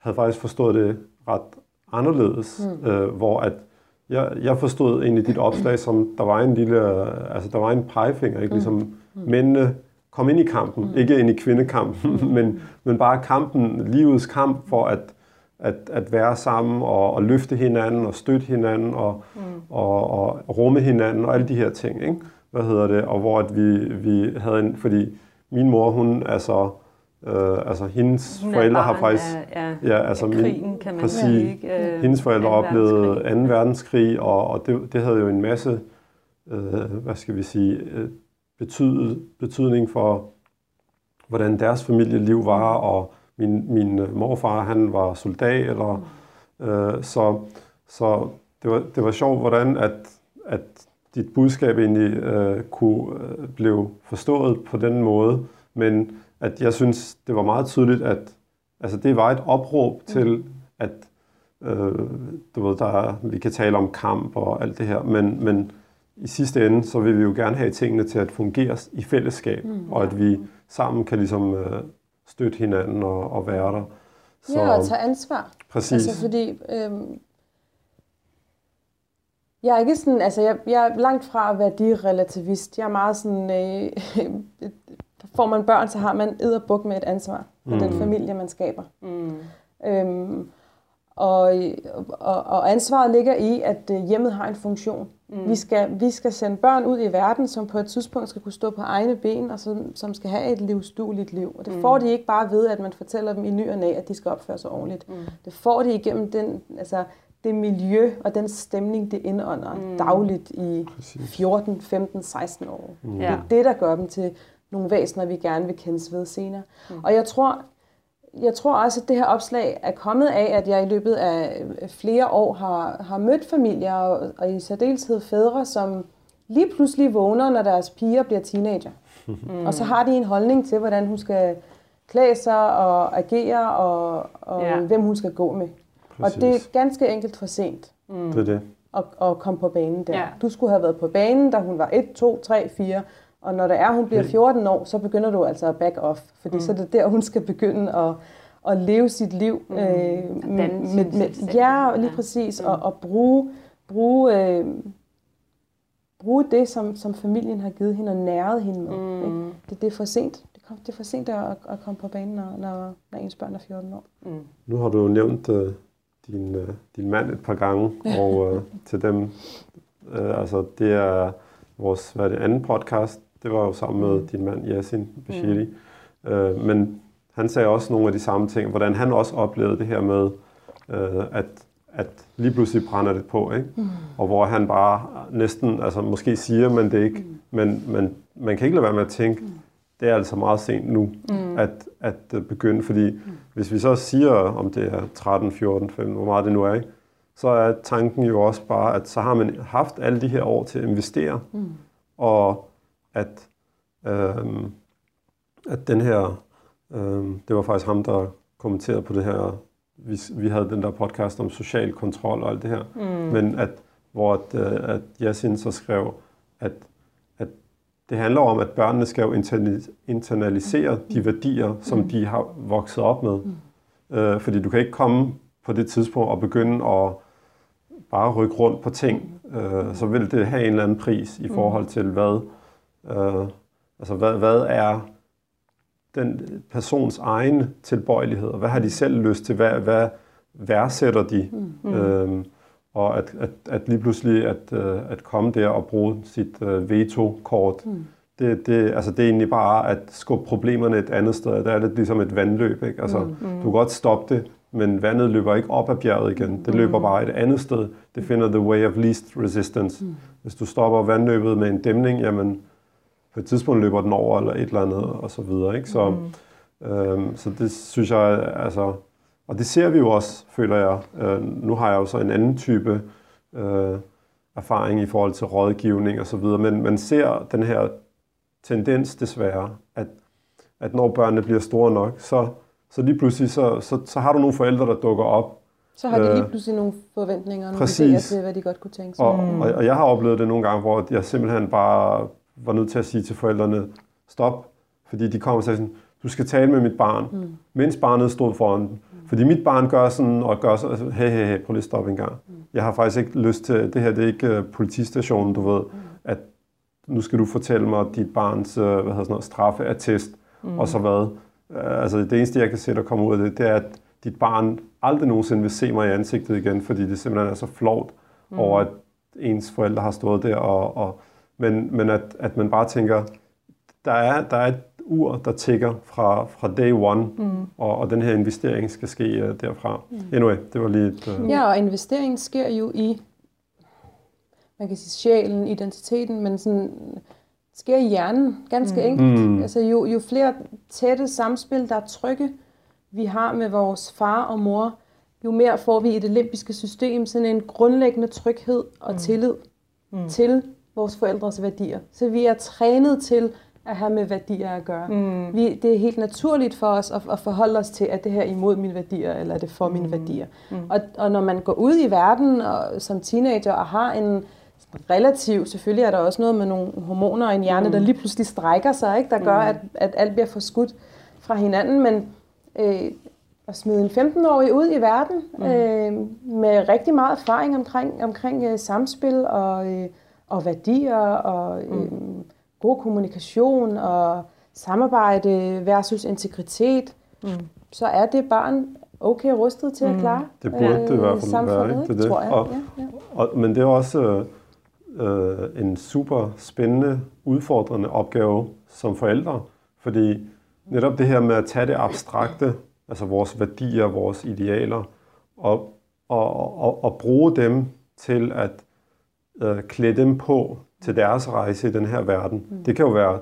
havde faktisk forstået det ret anderledes, hvor at jeg forstod egentlig dit opslag som, der var en lille, altså der var en pegefinger, ikke? Ligesom mændene kom ind i kampen, ikke ind i kvindekampen, men bare kampen, livets kamp for at være sammen og løfte hinanden og støtte hinanden og rumme hinanden og alle de her ting, ikke? Og hvor at vi havde en, fordi min mor, hun altså hendes forældre har faktisk krigen, kan man sige, hendes forældre oplevede 2. verdenskrig, og det havde jo en masse betydning for hvordan deres familieliv var, og min morfar, han var soldat, eller så det var sjovt, hvordan at dit budskab egentlig kunne blive forstået på den måde, men at jeg synes det var meget tydeligt, at altså det var et opråb til, at vi kan tale om kamp og alt det her, men i sidste ende så vil vi jo gerne have tingene til at fungere i fællesskab, og at vi sammen kan ligesom støtte hinanden og være der. Så, ja, og tage ansvar. Præcis. Altså, fordi, jeg er ikke sådan, altså jeg er langt fra at være relativist. Jeg er meget sådan, får man børn, så har man edderbuk med et ansvar for den familie, man skaber. Og ansvaret ligger i, at hjemmet har en funktion. Vi skal sende børn ud i verden, som på et tidspunkt skal kunne stå på egne ben, og som skal have et livsdueligt liv. Og det får de ikke bare ved, at man fortæller dem i ny og næ, at de skal opføre sig ordentligt. Det får de igennem det miljø og den stemning, det indånder dagligt i 14, 15, 16 år. Det er det, der gør dem til nogle væsener, vi gerne vil kendes ved senere. Og jeg tror også, at det her opslag er kommet af, at jeg i løbet af flere år har mødt familier, og i særdeleshed fædre, som lige pludselig vågner, når deres piger bliver teenager. Og så har de en holdning til, hvordan hun skal klæde sig og agere, og hvem hun skal gå med. Præcis. Og det er ganske enkelt for sent at komme på banen der. Ja. Du skulle have været på banen, da hun var 1, 2, 3, 4... Og når hun bliver 14 år, så begynder du altså at back off. Fordi så er det der, hun skal begynde at leve sit liv. Lige præcis. Og bruge det, som familien har givet hende og næret hende med. Ikke? Det er for sent. Det er for sent at komme på banen, når ens børn er 14 år. Nu har du jo nævnt din mand et par gange. Og til dem, det er... Vores anden podcast, det var jo sammen med din mand Yassin Beshiri. Men han sagde også nogle af de samme ting, hvordan han også oplevede det her med, at lige pludselig brænder det på, ikke? Og hvor han bare næsten, altså måske siger man det ikke, men man kan ikke lade være med at tænke, det er altså meget sent nu at begynde, fordi hvis vi så siger, om det er 13, 14, 15, hvor meget det nu er, ikke? Så er tanken jo også bare, at så har man haft alle de her år til at investere, og at den her, det var faktisk ham, der kommenterede på det her, vi havde den der podcast om social kontrol og alt det her, men at Yassin så skrev, at det handler om, at børnene skal jo internalisere de værdier, som de har vokset op med, fordi du kan ikke komme på det tidspunkt at begynde at bare rykke rundt på ting, så vil det have en eller anden pris i forhold til, hvad er den persons egen tilbøjelighed, og hvad har de selv lyst til, hvad værdsætter de, og at lige pludselig at komme der og bruge sit veto-kort, det er egentlig bare at skubbe problemerne et andet sted, der er det ligesom et vandløb, ikke? Du kan godt stoppe det, men vandet løber ikke op ad bjerget igen. Det løber bare et andet sted. Det finder the way of least resistance. Hvis du stopper vandløbet med en dæmning, jamen på et tidspunkt løber den over, eller et eller andet, og så videre. Ikke? Så, så det synes jeg, altså... Og det ser vi jo også, føler jeg. Nu har jeg jo så en anden type erfaring i forhold til rådgivning og så videre, men man ser den her tendens desværre, at når børnene bliver store nok, så lige pludselig, så har du nogle forældre, der dukker op. Så har de lige pludselig nogle forventninger, nogle idéer til, hvad de godt kunne tænke sig. Og jeg har oplevet det nogle gange, hvor jeg simpelthen bare var nødt til at sige til forældrene, stop, fordi de kommer og sagde sådan, du skal tale med mit barn, mens barnet stod foran den. Fordi mit barn gør sådan, og gør så, hey, prøv lige at stoppe en gang. Jeg har faktisk ikke lyst til, det her det er ikke politistationen, du ved, at nu skal du fortælle mig dit barns straffeattest, og så hvad. Altså det eneste, jeg kan se, der kommer ud af det, det er, at dit barn aldrig nogensinde vil se mig i ansigtet igen, fordi det simpelthen er så flovt over, at ens forældre har stået der, men at man bare tænker, der er et ur, der tigger fra day one, og den her investering skal ske derfra. Anyway, det var lige et... Ja, og investeringen sker jo i, man kan sige sjælen, identiteten, men sådan sker i hjernen, ganske enkelt. Altså jo flere tætte samspil, der er trygge, vi har med vores far og mor, jo mere får vi i det limbiske system sådan en grundlæggende tryghed og tillid til vores forældres værdier. Så vi er trænet til at have med værdier at gøre. Det er helt naturligt for os at forholde os til, at det her er imod mine værdier, eller er det for mine værdier. Og når man går ud i verden og, som teenager og har en relativ, selvfølgelig er der også noget med nogle hormoner og en hjerne, der lige pludselig strækker sig, ikke? Der gør, at alt bliver forskudt fra hinanden, men at smide en 15-årig ud i verden med rigtig meget erfaring omkring samspil og værdier og... god kommunikation og samarbejde versus integritet, så er det barn okay rustet til at klare det burde det i hvert fald være, ikke? Det tror jeg. Men det er også en super spændende, udfordrende opgave som forældre, fordi netop det her med at tage det abstrakte, altså vores værdier, vores idealer, og bruge dem til at klæde dem på til deres rejse i den her verden. Det kan jo være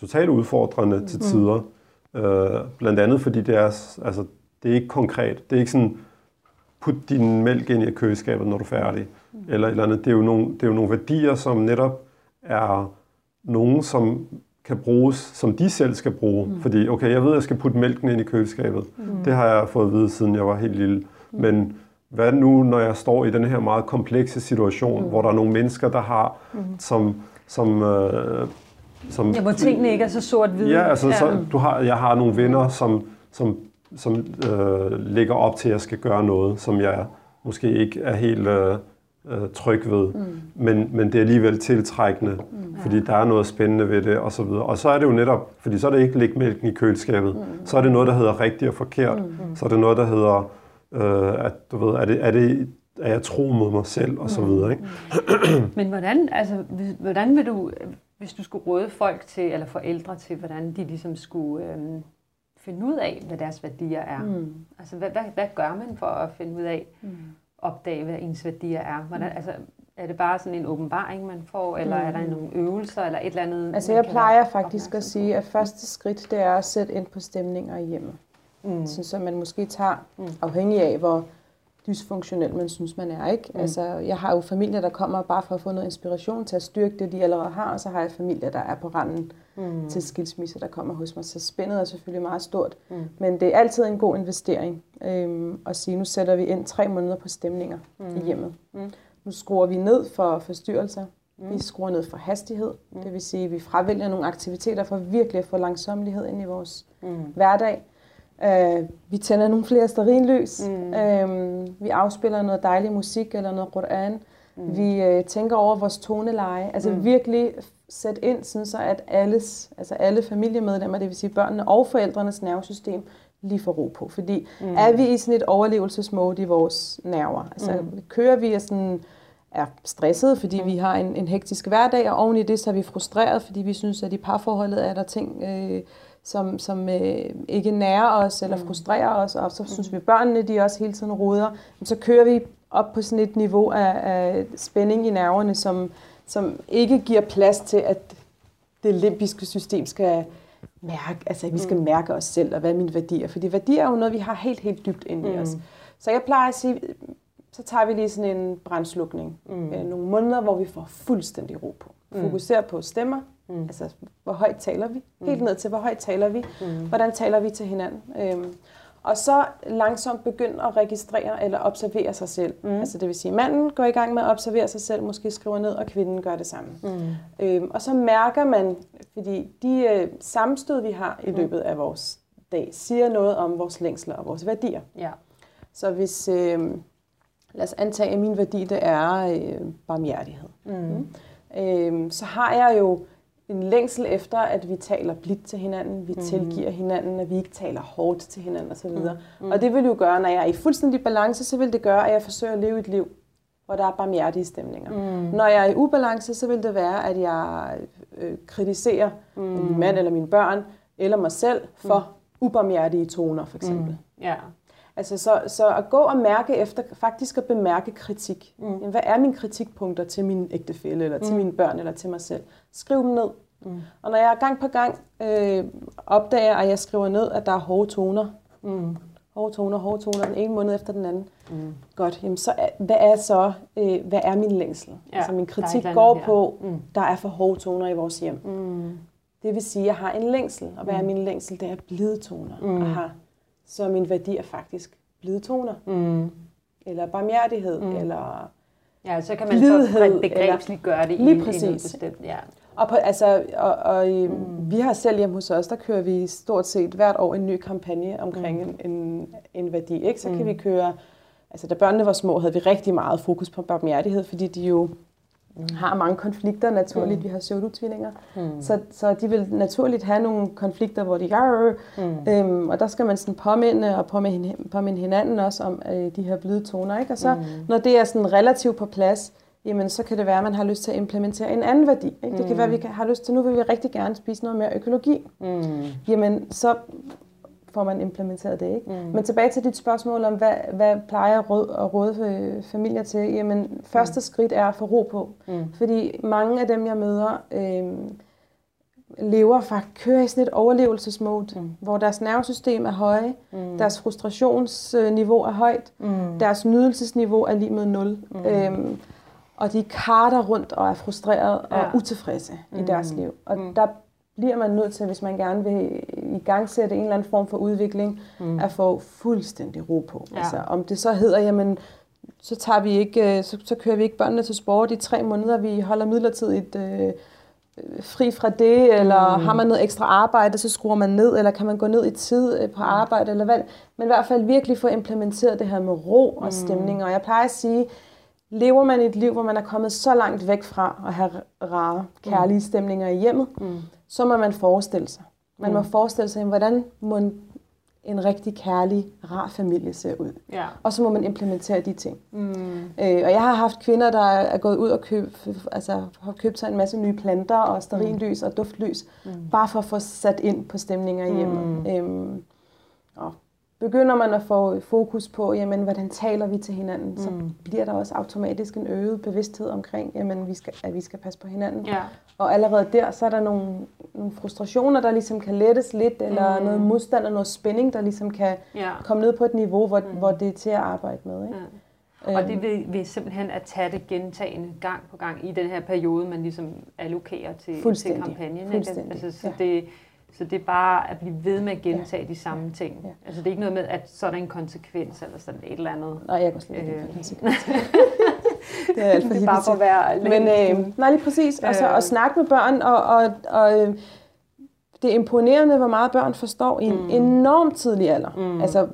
totalt udfordrende til tider. Blandt andet fordi det er ikke konkret. Det er ikke sådan, put din mælk ind i køleskabet, når du er færdig. Eller andet. Det er jo nogle værdier, som netop er nogen, som kan bruges, som de selv skal bruge. Fordi, okay, jeg ved, at jeg skal putte mælken ind i køleskabet. Det har jeg fået at vide, siden jeg var helt lille. Men hvad nu, når jeg står i den her meget komplekse situation, hvor der er nogle mennesker, der har, som hvor tingene ikke er så sort-hvide. Ja, altså, jeg har nogle venner, som lægger op til, at jeg skal gøre noget, som jeg måske ikke er helt tryg ved. Men det er alligevel tiltrækkende, fordi der er noget spændende ved det, og så videre. Og så er det jo netop, fordi så er det ikke læg mælken i køleskabet. Så er det noget, der hedder rigtigt og forkert. Så er det noget, der hedder... er jeg tro mod mig selv, og så videre, ikke? Men hvordan vil du, hvis du skulle råde folk til, eller forældre til, hvordan de ligesom skulle finde ud af, hvad deres værdier er? Altså, hvad gør man for at finde ud af, opdage, hvad ens værdier er? Hvordan, er det bare sådan en åbenbaring, man får, eller er der nogle øvelser, eller et eller andet? Altså, jeg plejer faktisk at sige, at første skridt, det er at sætte ind på stemninger i hjemmet. Så man måske tager, afhængig af, hvor dysfunktionel man synes, man er, ikke? Altså, jeg har jo familier, der kommer bare for at få noget inspiration til at styrke det, de allerede har, og så har jeg familier, der er på randen til skilsmisser, der kommer hos mig. Så spændet er selvfølgelig meget stort, men det er altid en god investering at sige, nu sætter vi ind 3 måneder på stemninger i hjemmet. Nu skruer vi ned for forstyrrelser, vi skruer ned for hastighed, det vil sige, at vi fravælger nogle aktiviteter for virkelig at få langsomlighed ind i vores hverdag. Vi tænder nogle flere stearinlys, vi afspiller noget dejlig musik eller noget Quran, vi tænker over vores toneleje, altså virkelig sæt ind, sådan så at alle familiemedlemmer, det vil sige børnene og forældrenes nervesystem, lige får ro på. Fordi er vi i sådan et overlevelsesmode i vores nerver, altså kører vi og sådan er stressede, fordi vi har en hektisk hverdag, og oven i det så er vi frustreret, fordi vi synes, at i parforholdet er der ting... som ikke nærer os eller frustrerer os, og så synes vi, at børnene de også hele tiden roder, så kører vi op på sådan et niveau af spænding i nerverne, som ikke giver plads til, at det limbiske system skal mærke, altså vi skal mærke os selv, og hvad er mine værdier, fordi værdier er jo noget, vi har helt, helt dybt inde i os. Så jeg plejer at sige, så tager vi lige sådan en brandslukning, nogle måneder, hvor vi får fuldstændig ro på. Fokuserer på stemmer, altså hvor højt taler vi, helt ned til hvor højt taler vi, hvordan taler vi til hinanden. Og så langsomt begynde at registrere eller observere sig selv. Altså det vil sige, at manden går i gang med at observere sig selv, måske skriver ned, og kvinden gør det samme. Og så mærker man, fordi de sammenstød, vi har i løbet af vores dag, siger noget om vores længsler og vores værdier. Ja. Så hvis, lad os antage, at min værdi det er barmhjertighed. Så har jeg jo en længsel efter, at vi taler blidt til hinanden, vi tilgiver hinanden, at vi ikke taler hårdt til hinanden osv. Og det vil jo gøre, når jeg er i fuldstændig balance, så vil det gøre, at jeg forsøger at leve et liv, hvor der er barmhjertige stemninger. Når jeg er i ubalance, så vil det være, at jeg kritiserer min mand eller mine børn eller mig selv for ubarmhjertige toner for eksempel. Yeah. Altså så at gå og mærke efter, faktisk at bemærke kritik. Hvad er mine kritikpunkter til min ægtefælle, eller til mine børn, eller til mig selv? Skriv dem ned. Og når jeg gang på gang opdager, at jeg skriver ned, at der er hårde toner, hårde toner, den ene måned efter den anden. Godt, jamen så hvad er min længsel? Ja, altså min kritik går på, der er for hårde toner i vores hjem. Det vil sige, at jeg har en længsel, og hvad er min længsel? Det er blide toner. Så min værdi er faktisk blide toner, eller barmhjertighed, eller ja, så kan man så begrebsligt gøre det lige præcis. Noget bestemt. Ja. Og, vi har selv hjemme hos os, der kører vi stort set hvert år en ny kampagne omkring en værdi. Ikke? Så kan vi køre, altså da børnene var små, havde vi rigtig meget fokus på barmhjertighed, fordi de jo har mange konflikter naturligt. Vi har pseudotvillinger, så de vil naturligt have nogle konflikter, hvor de og der skal man sådan påminde hinanden også om de her blide toner, ikke? Og så når det er sådan relativt på plads, jamen så kan det være, at man har lyst til at implementere en anden værdi, ikke? Det kan være, at vi har lyst til, nu vil vi rigtig gerne spise noget mere økologi, jamen så får man implementeret det, ikke? Men tilbage til dit spørgsmål om, hvad plejer at råde familier til? Jamen, første skridt er at få ro på. Fordi mange af dem, jeg møder, kører i sådan et overlevelsesmode, hvor deres nervesystem er høje, deres frustrationsniveau er højt, deres nydelsesniveau er lige med 0. Og de karter rundt og er frustreret og utilfredse i deres liv. Og der bliver man nødt til, hvis man gerne vil igangsætte en eller anden form for udvikling, at få fuldstændig ro på. Ja. Altså, om det så hedder, jamen, så kører vi ikke børnene til sport i 3 måneder, vi holder midlertidigt fri fra det, eller har man noget ekstra arbejde, så skruer man ned, eller kan man gå ned i tid på arbejde, eller hvad. Men i hvert fald virkelig få implementeret det her med ro og stemning. Og jeg plejer at sige, lever man et liv, hvor man er kommet så langt væk fra at have rare, kærlige stemninger i hjemmet, så må man forestille sig. Man må forestille sig, hvordan må en rigtig kærlig, rar familie ser ud. Ja. Og så må man implementere de ting. Og jeg har haft kvinder, der er gået ud og har købt sig en masse nye planter, og stearinlys og duftlys, bare for at få sat ind på stemninger i hjemmet. Og begynder man at få fokus på, jamen, hvordan taler vi til hinanden, så bliver der også automatisk en øget bevidsthed omkring, jamen, at vi skal passe på hinanden. Ja. Og allerede der, så er der nogle frustrationer, der ligesom kan lettes lidt, eller noget modstand og noget spænding, der ligesom kan komme ned på et niveau, hvor det er til at arbejde med. Ikke? Ja. Og det vil simpelthen at tage det gentagende gang på gang i den her periode, man ligesom allokerer til kampagnen. Altså, så det er bare at blive ved med at gentage de samme ting. Ja. Altså det er ikke noget med, at så er der en konsekvens eller sådan et eller andet. Nej, jeg går slet ikke en konsekvens. Det er alt for hippie. Bare for at være alene. Men nej, lige præcis. Altså at snakke med børn, og det er imponerende, hvor meget børn forstår i en enormt tidlig alder. Altså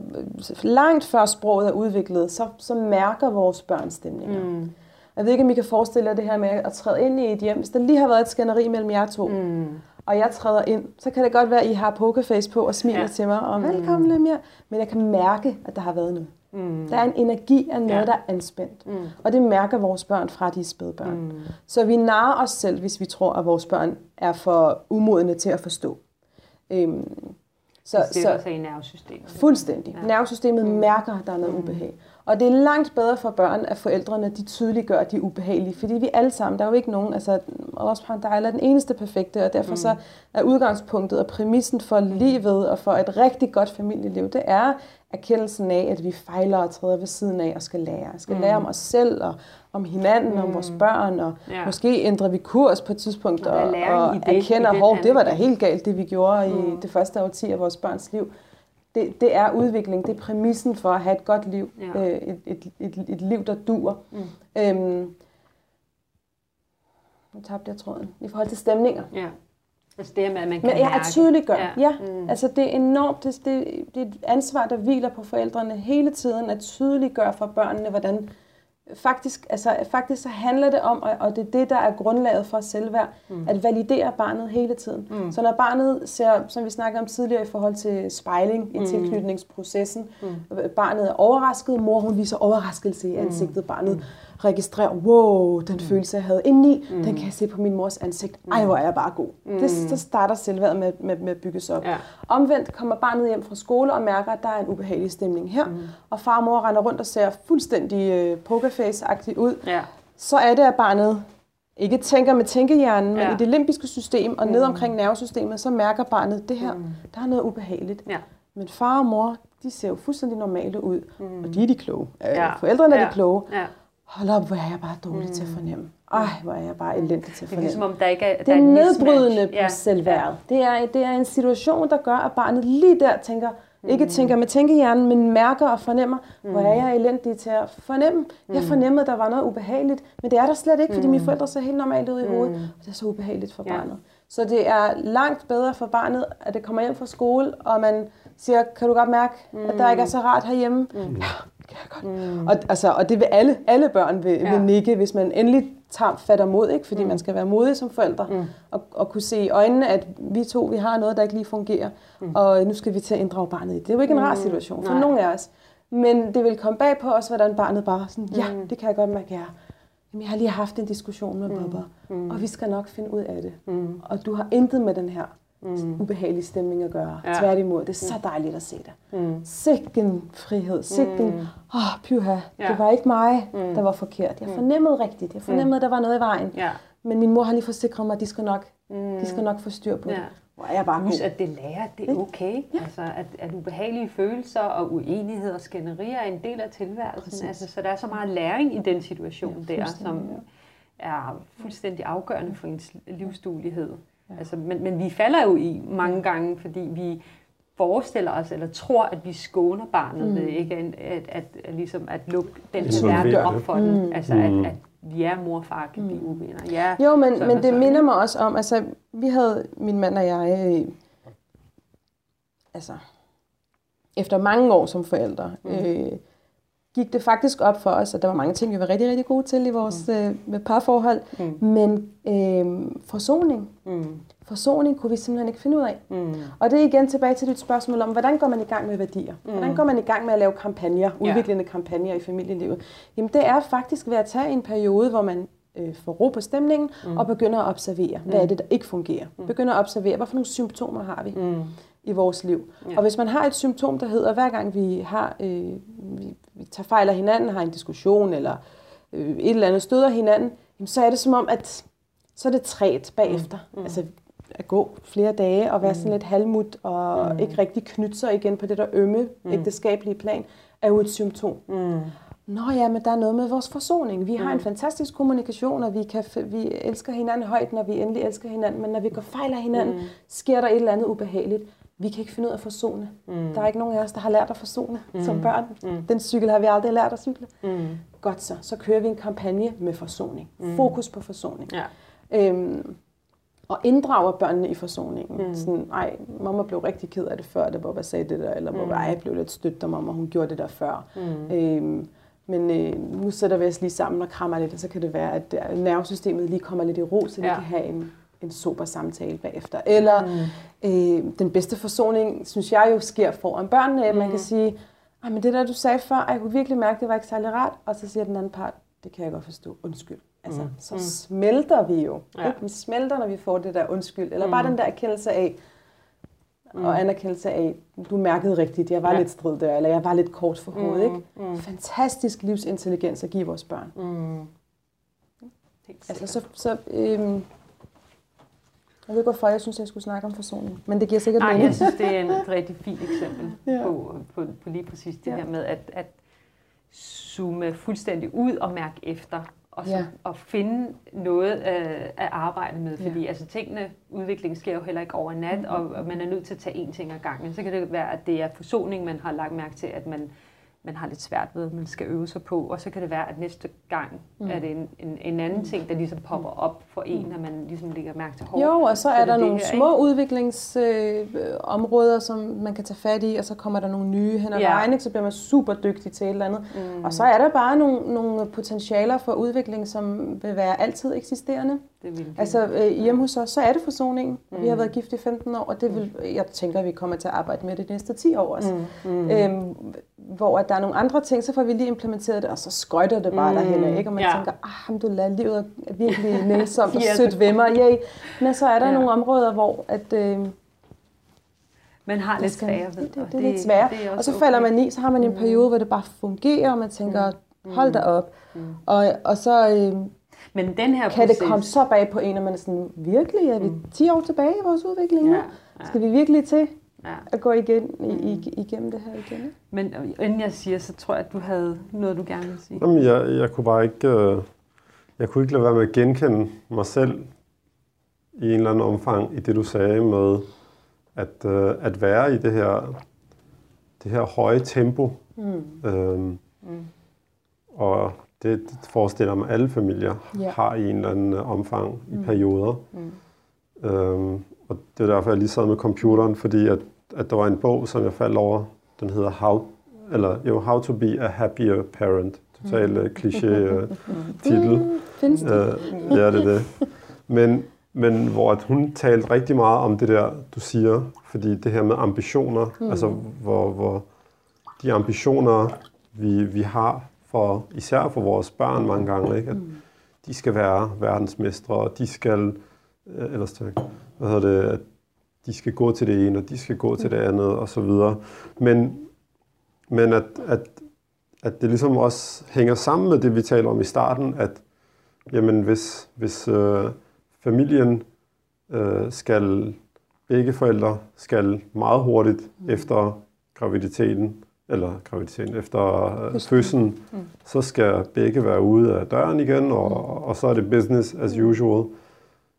langt før sproget er udviklet, så mærker vores børns stemninger. Jeg ved ikke, om I kan forestille jer det her med at træde ind i et hjem. Hvis der lige har været et skænderi mellem jer to, og jeg træder ind, så kan det godt være, at I har pokerface på og smiler til mig og velkommen, Lamia. Men jeg kan mærke, at der har været noget. Der er en energi af noget, der er anspændt. Og det mærker vores børn fra de spædbørn. Så vi narrer os selv, hvis vi tror, at vores børn er for umodne til at forstå. Så i nervesystemet. Fuldstændig. Ja. Nervesystemet mærker, at der er noget ubehag. Og det er langt bedre for børn, at forældrene de tydeliggør, at de er ubehagelige. Fordi vi alle sammen, der er jo ikke nogen, altså Allah er den eneste perfekte, og derfor så er udgangspunktet og præmissen for livet og for et rigtig godt familieliv, det er erkendelsen af, at vi fejler og træder ved siden af og skal lære. Lære om os selv og om hinanden, om vores børn, og måske ændrer vi kurs på et tidspunkt og erkender, at det var da helt galt, det vi gjorde i det første årti af vores børns liv. Det er udvikling, det er præmissen for at have et godt liv, et liv, der duer. Nu tabte jeg tråden. I forhold til stemninger. Ja. Altså det med, at man kan mærke. Ja, tydeliggør. Altså det er enormt, det er et ansvar, der hviler på forældrene hele tiden, at tydeliggøre for børnene, hvordan faktisk så handler det om, og det er det, der er grundlaget for selvværd, at validere barnet hele tiden. Så når barnet ser, som vi snakkede om tidligere i forhold til spejling i tilknytningsprocessen, barnet er overrasket, mor hun viser overraskelse i ansigtet, barnet registrerer, wow, den følelse, jeg havde indeni, den kan jeg se på min mors ansigt. Ej, hvor er jeg bare god. Så starter selvværd med at bygges op. Ja. Omvendt kommer barnet hjem fra skole og mærker, at der er en ubehagelig stemning her, og far og mor render rundt og ser fuldstændig pokerface-agtigt ud. Ja. Så er det, at barnet ikke tænker med tænkehjernen, men i det limbiske system og ned omkring nervesystemet, så mærker barnet, det her, der er noget ubehageligt. Ja. Men far og mor, de ser jo fuldstændig normale ud, og de er de kloge. Forældrene er de kloge. Ja. Hold op, hvor er jeg bare dårlig til at fornemme. Ej, hvor er jeg bare elendig til at fornemme. Det er ligesom, om der ikke er, der det er nedbrydende på selvværdet. Det er en situation, der gør, at barnet lige der tænker, ikke tænker med tænkehjernen, men mærker og fornemmer, hvor er jeg elendig til at fornemme. Jeg fornemmede, der var noget ubehageligt, men det er der slet ikke, fordi mine forældre ser helt normalt ud i hovedet, og det er så ubehageligt for barnet. Så det er langt bedre for barnet, at det kommer hjem fra skole, og man siger, kan du godt mærke, at der ikke er så rart herhjemme? Og, altså, og det vil alle børn vil nikke, hvis man endelig fatter mod, ikke? Fordi man skal være modig som forældre, og kunne se i øjnene, at vi to vi har noget, der ikke lige fungerer, og nu skal vi til at inddrage barnet i det. Det er jo ikke en rar situation for nogen af os, men det vil komme bag på os, hvordan barnet bare sådan, det kan jeg godt mærke, Jamen, jeg har lige haft en diskussion med Baba, og vi skal nok finde ud af det, og du har intet med den her ubehagelig stemning at gøre. Tværtimod, det er så dejligt at se dig. Sikken frihed, sikken, pyha, det var ikke mig, der var forkert. Jeg fornemmede rigtigt, jeg fornemmede, at der var noget i vejen. Men min mor har lige forsikret mig, at de skal nok få styr på det. Hvor er jeg bare god. At det lærer, det er okay. Altså, at ubehagelige følelser og uenigheder og skænderier er en del af tilværelsen. Altså, så der er så meget læring i den situation der, som er fuldstændig afgørende for ens livsduelighed. Ja. Altså, men vi falder jo i mange gange, fordi vi forestiller os, eller tror, at vi skåner barnet, ikke? At lukke den verden op for den. Altså, at mor og far kan blive uvenner. Jo, men det minder mig også om, altså, vi havde, min mand og jeg, altså, efter mange år som forældre, gik det faktisk op for os, at der var mange ting, vi var rigtig, rigtig gode til i vores parforhold. Men forsoning. Forsoning kunne vi simpelthen ikke finde ud af. Og det er igen tilbage til dit spørgsmål om, hvordan går man i gang med værdier? Hvordan går man i gang med at lave kampagner, udviklende kampagner i familielivet? Jamen det er faktisk ved at tage en periode, hvor man får ro på stemningen, og begynder at observere, hvad er det, der ikke fungerer? Begynder at observere, hvad for nogle symptomer har vi i vores liv. Og hvis man har et symptom, der hedder, hver gang vi har vi tager fejl af hinanden, har en diskussion, eller et eller andet støder hinanden, jamen, så er det som om, at så er det træt bagefter. Altså at gå flere dage og være sådan lidt halvmut, og ikke rigtig knytte sig igen på det der ømme, ægteskabelige plan, er jo et symptom. Nå ja, men der er noget med vores forsoning. Vi har en fantastisk kommunikation, og vi elsker hinanden højt, når vi endelig elsker hinanden, men når vi går fejl af hinanden, sker der et eller andet ubehageligt. Vi kan ikke finde ud af at forsone. Der er ikke nogen af os, der har lært at forsone som børn. Den cykel har vi aldrig lært at cykle. Godt så. Så kører vi en kampagne med forsoning. Fokus på forsoning. Og inddrager børnene i forsoningen. Sådan, ej, mamma blev rigtig ked af det før, da Baba sagde det der, eller Baba, jeg blev lidt stødt, da mamma hun gjorde det der før. Men nu sætter vi os lige sammen og krammer lidt, og så kan det være, at nervesystemet lige kommer lidt i ro, så vi kan have en sober samtale bagefter. Eller den bedste forsoning, synes jeg jo, sker foran børnene. At man kan sige, men det der, du sagde før, jeg kunne virkelig mærke, det var ikke særlig rart. Og så siger den anden part, det kan jeg godt forstå, undskyld. Altså, så smelter vi jo. Vi smelter, når vi får det der undskyld. Eller bare den der erkendelse af, og anerkendelse af, du mærkede rigtigt, jeg var lidt strid der, eller jeg var lidt kort for hovedet, ikke? Fantastisk livsintelligens at give vores børn. Altså, jeg ved ikke, hvorfor jeg synes, jeg skulle snakke om forsoning, men det giver sikkert mening. Nej, jeg synes, det er et rigtig fint eksempel på lige præcis det her med at zoome fuldstændig ud og mærke efter, og så, og finde noget at arbejde med, fordi altså, udviklingen sker jo heller ikke over nat, og man er nødt til at tage én ting ad gangen. Så kan det være, at det er forsoning, man har lagt mærke til, at man har lidt svært ved, man skal øve sig på, og så kan det være, at næste gang er det en anden ting, der ligesom popper op for en, når man ligesom lægger mærke til hårdt. Jo, og så er der nogle små udviklingsområder, som man kan tage fat i, og så kommer der nogle nye hen ad vejen, ikke? Så bliver man super dygtig til et eller andet. Og så er der bare nogle potentialer for udvikling, som vil være altid eksisterende. Det vil altså hjemme hos os, så er det forsoningen. Vi har været gift i 15 år, og det vil, jeg tænker, vi kommer til at arbejde med det de næste 10 år også. Hvor at der er nogle andre ting, så får vi lige implementeret det, og så skøjter det bare derhenne, ikke? Og man tænker, Abdullah, livet er virkelig nænsomt og sødt ved mig. Men så er der nogle områder, hvor at, man har lidt sværere ved. Det er lidt sværere. Og så falder man i, så har man en periode, hvor det bare fungerer, og man tænker, hold da op. Og så... Men den her kan proces... det komme så bag på en, og man er sådan, virkelig, er vi 10 år tilbage i vores udvikling nu? Skal vi virkelig til at gå igennem det her igen? Ikke? Men inden jeg siger, så tror jeg, at du havde noget, du gerne ville sige. Jamen, jeg kunne bare ikke... jeg kunne ikke lade være med at genkende mig selv i en eller anden omfang i det, du sagde med at være i det her høje tempo. Og... det forestiller mig, at alle familier har i en eller anden omfang i perioder. Og det var derfor, jeg lige sad med computeren, fordi at der var en bog, som jeg faldt over. Den hedder How to be a happier parent. Total kliché-titel. Findes det? Ja, det er det. Men hvor at hun talte rigtig meget om det der, du siger. Fordi det her med ambitioner, altså hvor de ambitioner, vi har, især for vores børn mange gange, ikke? At de skal være verdensmestre, og de skal at de skal gå til det ene, og de skal gå til det andet, og så videre. Men at det ligesom også hænger sammen med det, vi taler om i starten, at jamen, hvis familien begge forældre skal meget hurtigt efter graviditeten, efter fødslen, så skal begge være ude af døren igen, og så er det business as usual.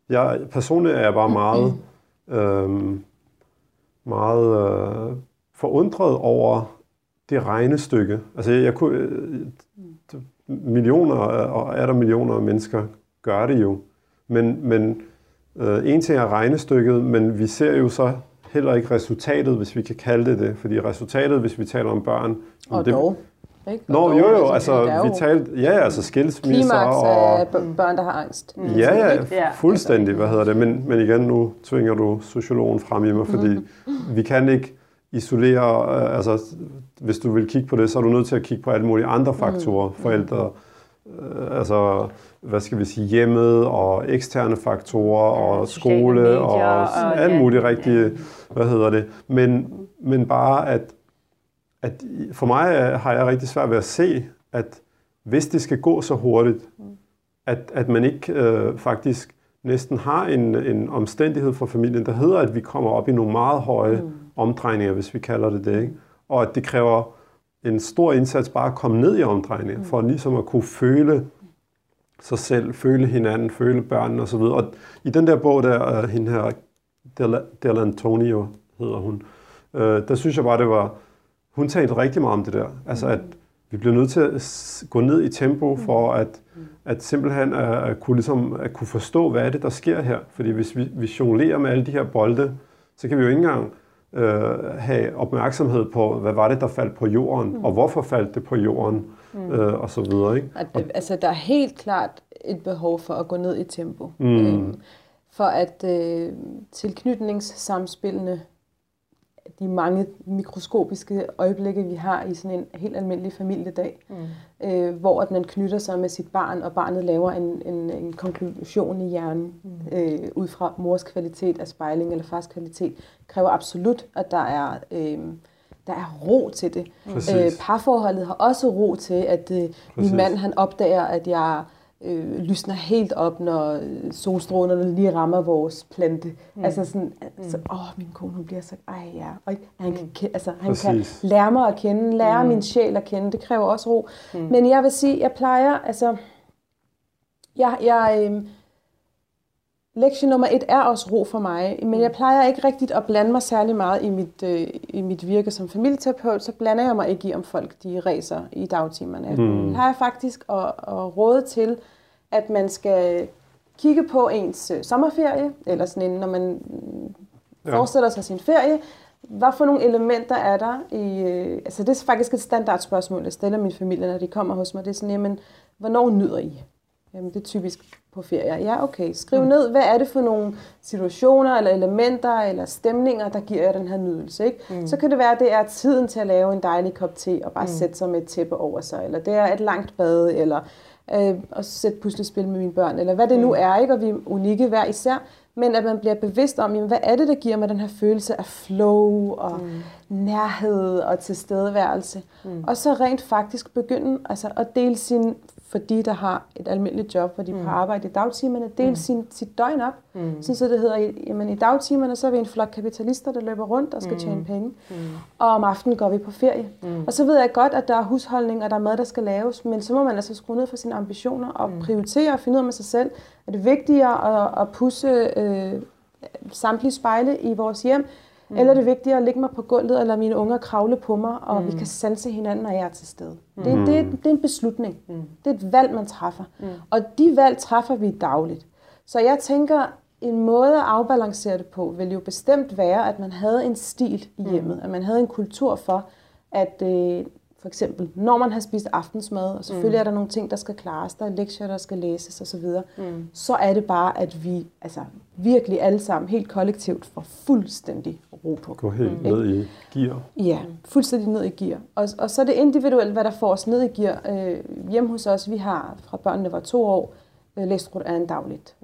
Jeg personligt er jeg bare meget forundret over det regnestykke. Altså, jeg kunne, millioner og er der millioner af mennesker gør det jo. Men en ting er regnestykket, men vi ser jo så heller ikke resultatet, hvis vi kan kalde det. Fordi resultatet, hvis vi taler om børn... Og det... dog. Ikke? Og nå, dog, jo, altså, vi talte... Ja, altså skilsmisser klimaks og... Klimaks af børn, der har angst. Ja, fuldstændig, Men igen, nu tvinger du sociologen frem i mig, fordi vi kan ikke isolere... Altså, hvis du vil kigge på det, så er du nødt til at kigge på alle mulige andre faktorer. Forældre, altså... hvad skal vi sige, hjemmet og eksterne faktorer og skole medier, og alle mulige rigtige, men bare at for mig har jeg rigtig svært ved at se, at hvis det skal gå så hurtigt, at man ikke faktisk næsten har en omstændighed for familien, der hedder, at vi kommer op i nogle meget høje omdrejninger, hvis vi kalder det, ikke? Og at det kræver en stor indsats bare at komme ned i omdrejninger, for ligesom at kunne føle sig selv, føle hinanden, føle børnene osv. Og i den der bog, der hende her, Del Antonio hedder hun, der synes jeg bare, hun talte rigtig meget om det der. Altså, at vi bliver nødt til at gå ned i tempo for at simpelthen at kunne forstå, hvad er det, der sker her. Fordi hvis vi jonglerer med alle de her bolde, så kan vi jo ikke engang have opmærksomhed på, hvad var det, der faldt på jorden, og hvorfor faldt det på jorden. Og så videre, ikke? Altså, der er helt klart et behov for at gå ned i tempo. For at tilknytningssamspillene, de mange mikroskopiske øjeblikke, vi har i sådan en helt almindelig familiedag, hvor at man knytter sig med sit barn, og barnet laver en konklusion i hjernen ud fra mors kvalitet af spejling eller fars kvalitet, kræver absolut, at der er ro til det. Parforholdet har også ro til, at min mand han opdager, at jeg lysner helt op, når solstrålerne lige rammer vores plante. Altså sådan, altså, min kone hun bliver så, og han kan lære mig at kende, lære min sjæl at kende, det kræver også ro. Men jeg vil sige, jeg plejer, altså, lektion nummer 1 er også ro for mig, men jeg plejer ikke rigtigt at blande mig særlig meget i mit virke som familieterapeut, så blander jeg mig ikke i, om folk de ræser i dagtimerne. Jeg plejer faktisk at råde til, at man skal kigge på ens sommerferie, eller sådan en, når man forestiller sig sin ferie. Hvad for nogle elementer er der i... Altså det er faktisk et standardspørgsmål, jeg stiller min familie, når de kommer hos mig. Det er sådan, jamen, hvornår nyder I? Jamen, det er typisk på ferie. Ja, okay. Skriv ned, hvad er det for nogle situationer, eller elementer, eller stemninger, der giver jer den her nydelse, ikke? Så kan det være, at det er tiden til at lave en dejlig kop te, og bare sætte sig med et tæppe over sig, eller det er et langt bad, eller at sætte puslespil med mine børn, eller hvad det nu er, ikke? Og vi er unikke hver især, men at man bliver bevidst om, jamen, hvad er det, der giver mig den her følelse af flow, og nærhed, og tilstedeværelse. Og så rent faktisk begynde altså, at dele sin... for de, der har et almindeligt job, hvor de på arbejde i dagtimerne, dele sit døgn op. Så det hedder, jamen i dagtimerne, så er vi en flok kapitalister, der løber rundt og skal tjene penge. Og om aftenen går vi på ferie. Og så ved jeg godt, at der er husholdning, og der er mad, der skal laves, men så må man altså skrue ned for sine ambitioner og prioritere og finde ud af med sig selv. Er det vigtigere at pusse samtlige spejle i vores hjem, eller er det vigtigere at ligge mig på gulvet, eller mine unger kravle på mig, og vi kan sanse hinanden, når jeg er til stede. Det er en beslutning. Det er et valg, man træffer. Og de valg træffer vi dagligt. Så jeg tænker, en måde at afbalancere det på, vil jo bestemt være, at man havde en stil i hjemmet, at man havde en kultur for, at for eksempel, når man har spist aftensmad, og selvfølgelig er der nogle ting, der skal klares, der er lektier, der skal læses osv., så er det bare, at vi altså, virkelig alle sammen, helt kollektivt, får fuldstændig ro på. Gå helt ned i gear. Ja, fuldstændig ned i gear. Og så er det individuelt, hvad der får os ned i gear. Hjemme hos os, vi har, fra børnene var 2 år, læst Qur'an dagligt.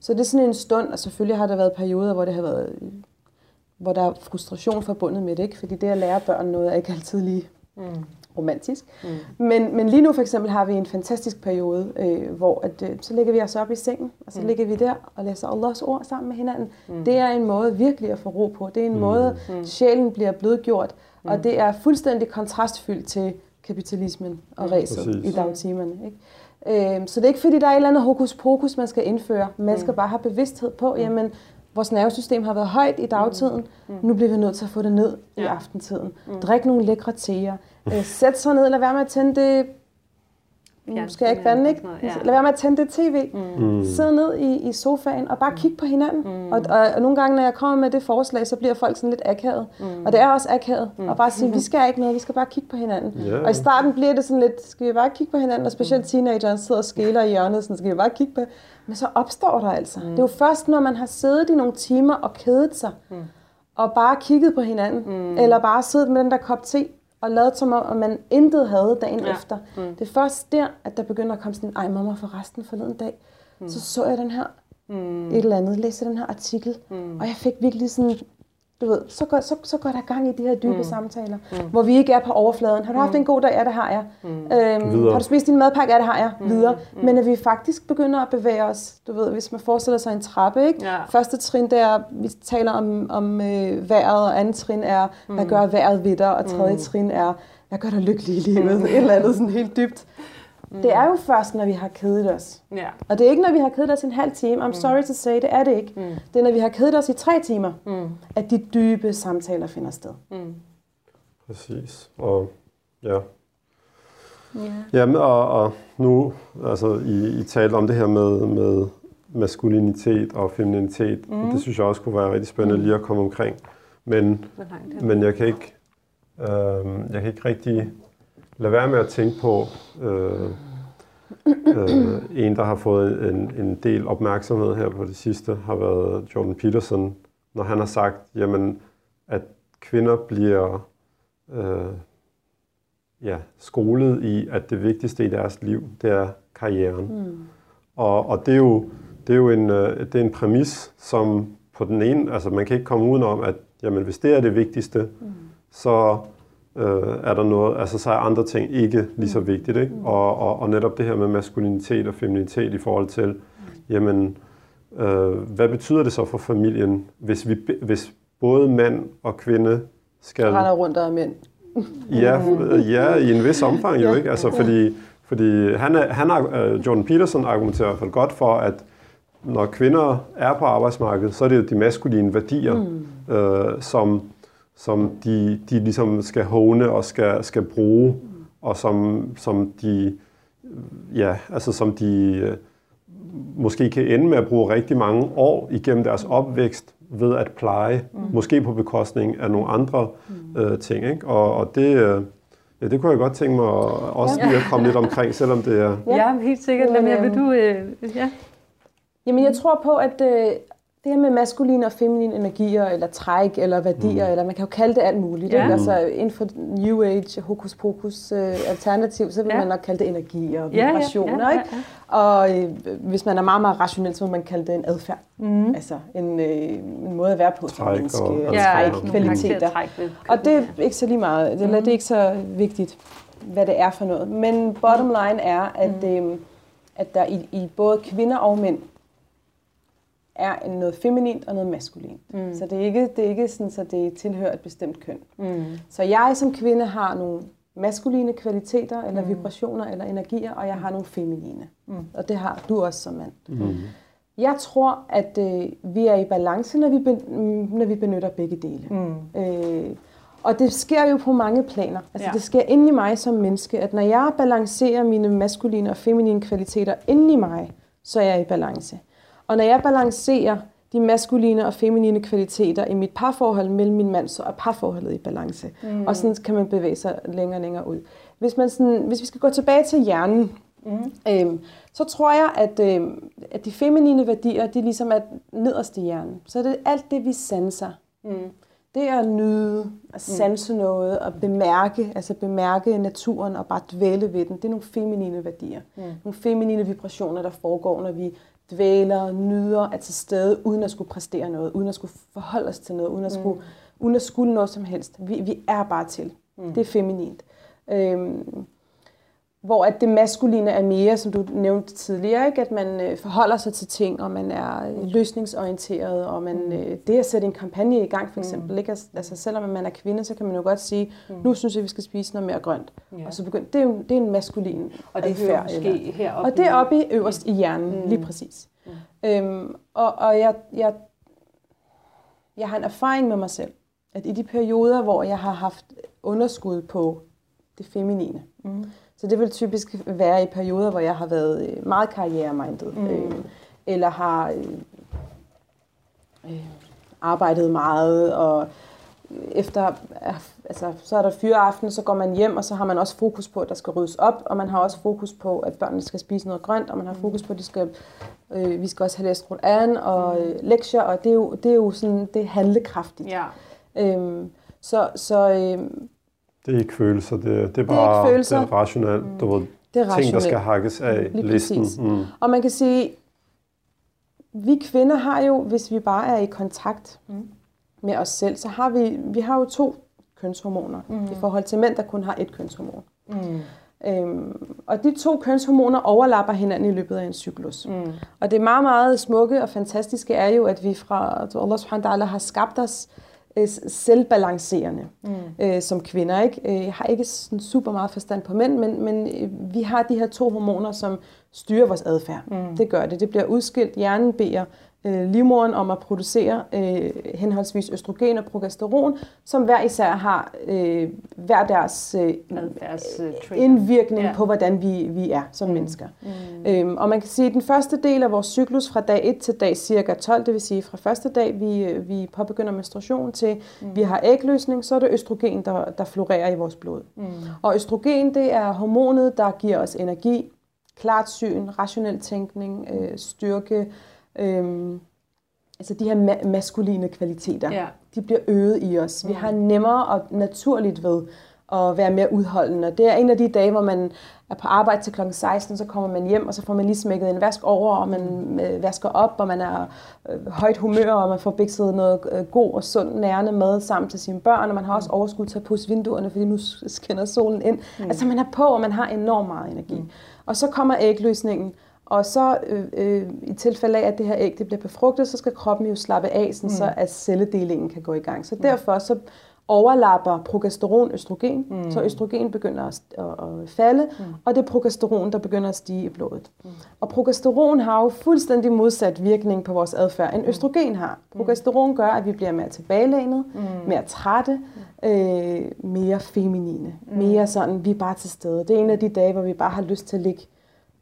Så det er sådan en stund, og selvfølgelig har der været perioder, hvor det har været, hvor der er frustration forbundet med det, ikke? Fordi det at lære børn noget er ikke altid lige... romantisk. Men lige nu for eksempel har vi en fantastisk periode, hvor at, så ligger vi os op i sengen, og så ligger vi der og læser Allahs ord sammen med hinanden. Det er en måde virkelig at få ro på. Det er en måde, sjælen bliver blødgjort, og det er fuldstændig kontrastfyldt til kapitalismen og ræset i dagtimerne. Ikke? Så det er ikke fordi, der er et eller andet hokus pokus, man skal indføre. Man skal bare have bevidsthed på, jamen, vores nervesystem har været højt i dagtiden. Nu bliver vi nødt til at få det ned i aftentiden. Drik nogle lækre teer. Sæt sig ned, lad være med at tænde det... Nu skal jeg ikke vande, ikke? Lad være med at tænde det tv. Sid ned i sofaen og bare kig på hinanden. Og nogle gange, når jeg kommer med det forslag, så bliver folk sådan lidt akavet. Og det er også akavet. Og bare sige, vi skal ikke noget, vi skal bare kigge på hinanden. Og i starten bliver det sådan lidt, skal vi bare kigge på hinanden? Og specielt teenageren sidder og skæler i hjørnet, sådan, skal vi bare kigge på. Men så opstår der altså. Det er jo først, når man har siddet i nogle timer og kædet sig, og bare kigget på hinanden, eller bare siddet med den der kop te, og lavet som om, at man intet havde dagen efter. Det er først der, at der begynder at komme sådan, ej mamma, forresten forleden dag, så jeg den her, et eller andet, læste den her artikel, og jeg fik virkelig sådan, du ved, så går der gang i de her dybe samtaler, hvor vi ikke er på overfladen. Har du haft en god dag? Ja, det har jeg. Har du spist din madpakke? Ja, det har jeg. Videre. Men at vi faktisk begynder at bevæge os, du ved, hvis man forestiller sig en trappe, ikke? Ja. Første trin, der vi taler om vejret, og anden trin er, hvad gør vejret ved dig, og tredje trin er, hvad gør dig lykkelig i livet? Et eller andet sådan helt dybt. Det er jo først, når vi har kedet os. Ja. Og det er ikke, når vi har kedet os en halv time. I'm sorry to say, det er det ikke. Det er, når vi har kedet os i 3 timer, at de dybe samtaler finder sted. Præcis. Og Jamen, og nu, altså, I talte om det her med maskulinitet og femininitet. Det synes jeg også kunne være rigtig spændende lige at komme omkring. Men jeg kan ikke, rigtig... Lad være med at tænke på en, der har fået en del opmærksomhed her på det sidste, har været Jordan Peterson, når han har sagt, jamen, at kvinder bliver skolet i, at det vigtigste i deres liv, det er karrieren. Mm. Og det er jo en præmis, som på den ene, altså man kan ikke komme udenom, at jamen, hvis det er det vigtigste, så er der noget, altså så er andre ting ikke lige så vigtigt, ikke? Og netop det her med maskulinitet og feminitet i forhold til, jamen, hvad betyder det så for familien, hvis både mand og kvinde skal... render rundt og er mænd. ja, i en vis omfang jo, ikke? Altså fordi Jordan Peterson argumenterer i hvert fald godt for, at når kvinder er på arbejdsmarkedet, så er det jo de maskuline værdier, som de ligesom skal håne og skal bruge, og som de måske kan ende med at bruge rigtig mange år igennem deres opvækst ved at pleje, måske på bekostning af nogle andre ting, ikke? Og det... det kunne jeg godt tænke mig også lige at komme lidt omkring, selvom det er... Ja, helt sikkert. Lamia, vil du... Jamen, jeg tror på, at det her med maskuline og feminine energier, eller træk, eller værdier, eller man kan jo kalde det alt muligt. Ja. Altså inden for New Age, hokus pokus, alternativ, så vil man nok kalde det energier og vibrationer, ikke? Og hvis man er meget, meget rationel, så vil man kalde det en adfærd. Mm. Altså en måde at være på som menneske, og træk-kvaliteter. Og det er ikke så lige meget, eller det er ikke så vigtigt, hvad det er for noget. Men bottom line er, at der i både kvinder og mænd, er noget feminint og noget maskulint. Mm. Så det er ikke sådan, så det tilhører et bestemt køn. Mm. Så jeg som kvinde har nogle maskuline kvaliteter, eller vibrationer, eller energier, og jeg har nogle feminine. Mm. Og det har du også som mand. Mm. Jeg tror, at vi er i balance, når vi benytter begge dele. Mm. Og det sker jo på mange planer. Altså det sker inde i mig som menneske, at når jeg balancerer mine maskuline og feminine kvaliteter inde i mig, så er jeg i balance. Og når jeg balancerer de maskuline og feminine kvaliteter i mit parforhold mellem min mand, så er parforholdet i balance. Mm. Og sådan kan man bevæge sig længere og længere ud. Hvis vi skal gå tilbage til hjernen, så tror jeg, at de feminine værdier, de ligesom er nederst i hjernen. Så det er alt det, vi sanser. Mm. Det er at nyde, at sanse noget, og bemærke naturen og bare dvæle ved den. Det er nogle feminine værdier. Mm. Nogle feminine vibrationer, der foregår, når vi dvæler, nyder, er til stede, uden at skulle præstere noget, uden at skulle forholde os til noget, uden at skulle noget som helst. Vi er bare til. Det er feminint. Hvor at det maskuline er mere, som du nævnte tidligere, ikke? At man forholder sig til ting, og man er løsningsorienteret, og man, det at sætte en kampagne i gang, for eksempel. Ikke? Altså, selvom man er kvinde, så kan man jo godt sige, nu synes jeg, vi skal spise noget mere grønt. Ja. Og så begyndte det er en maskulin adfærd. Og det er oppe i øverst i hjernen, lige præcis. Og jeg har en erfaring med mig selv, at i de perioder, hvor jeg har haft underskud på det feminine, så det vil typisk være i perioder, hvor jeg har været meget karrieremindet, eller har arbejdet meget, og efter, altså, så er der fyreaften, så går man hjem, og så har man også fokus på, at der skal ryddes op, og man har også fokus på, at børnene skal spise noget grønt, og man har fokus på, at vi skal også have læst Quran og lektier, og det er jo sådan, det er handlekraftigt. Ja. Det er ikke følelser, det er bare det er rationelt. Det er ting, der skal hakkes af listen. Og man kan sige, vi kvinder har jo, hvis vi bare er i kontakt med os selv, så har vi har jo to kønshormoner i forhold til mænd, der kun har et kønshormon. Og de to kønshormoner overlapper hinanden i løbet af en cyklus. Og det meget, meget smukke og fantastiske er jo, at vi fra Allah subhanahu wa ta'ala har skabt os selvbalancerende som kvinder. Ikke? Jeg har ikke sådan super meget forstand på mænd, men vi har de her to hormoner, som styrer vores adfærd. Det gør det. Det bliver udskilt. Hjernen beder livmoderen om at producere henholdsvis østrogen og progesteron, som hver især har hver deres indvirkning på, hvordan vi er som mennesker. Og man kan sige, at den første del af vores cyklus fra dag 1 til dag cirka 12, det vil sige fra første dag, vi påbegynder menstruation til, vi har ægløsning, så er det østrogen, der florerer i vores blod. Og østrogen, det er hormonet, der giver os energi, klart syn, rationel tænkning, styrke, altså de her maskuline kvaliteter, ja, de bliver øget i os. Vi har nemmere og naturligt ved at være mere udholdende. Det er en af de dage, hvor man er på arbejde til kl. 16, så kommer man hjem, og så får man lige smækket en vask over, og man vasker op, og man er højt humør, og man får bikset noget god og sund nærende mad sammen til sine børn, og man har også overskud til at pusse vinduerne, fordi nu skinner solen ind. Altså man er på, og man har enormt meget energi. Og så kommer ægløsningen, og så i tilfælde af, at det her æg det bliver befrugtet, så skal kroppen jo slappe af, sådan, så at celledelingen kan gå i gang. Så derfor så overlapper progesteron østrogen, så østrogen begynder at falde, og det er progesteron, der begynder at stige i blodet. Og progesteron har jo fuldstændig modsat virkning på vores adfærd, end østrogen har. Progesteron gør, at vi bliver mere tilbagelænet, mere trætte, mere feminine, mere sådan, vi er bare til stede. Det er en af de dage, hvor vi bare har lyst til at ligge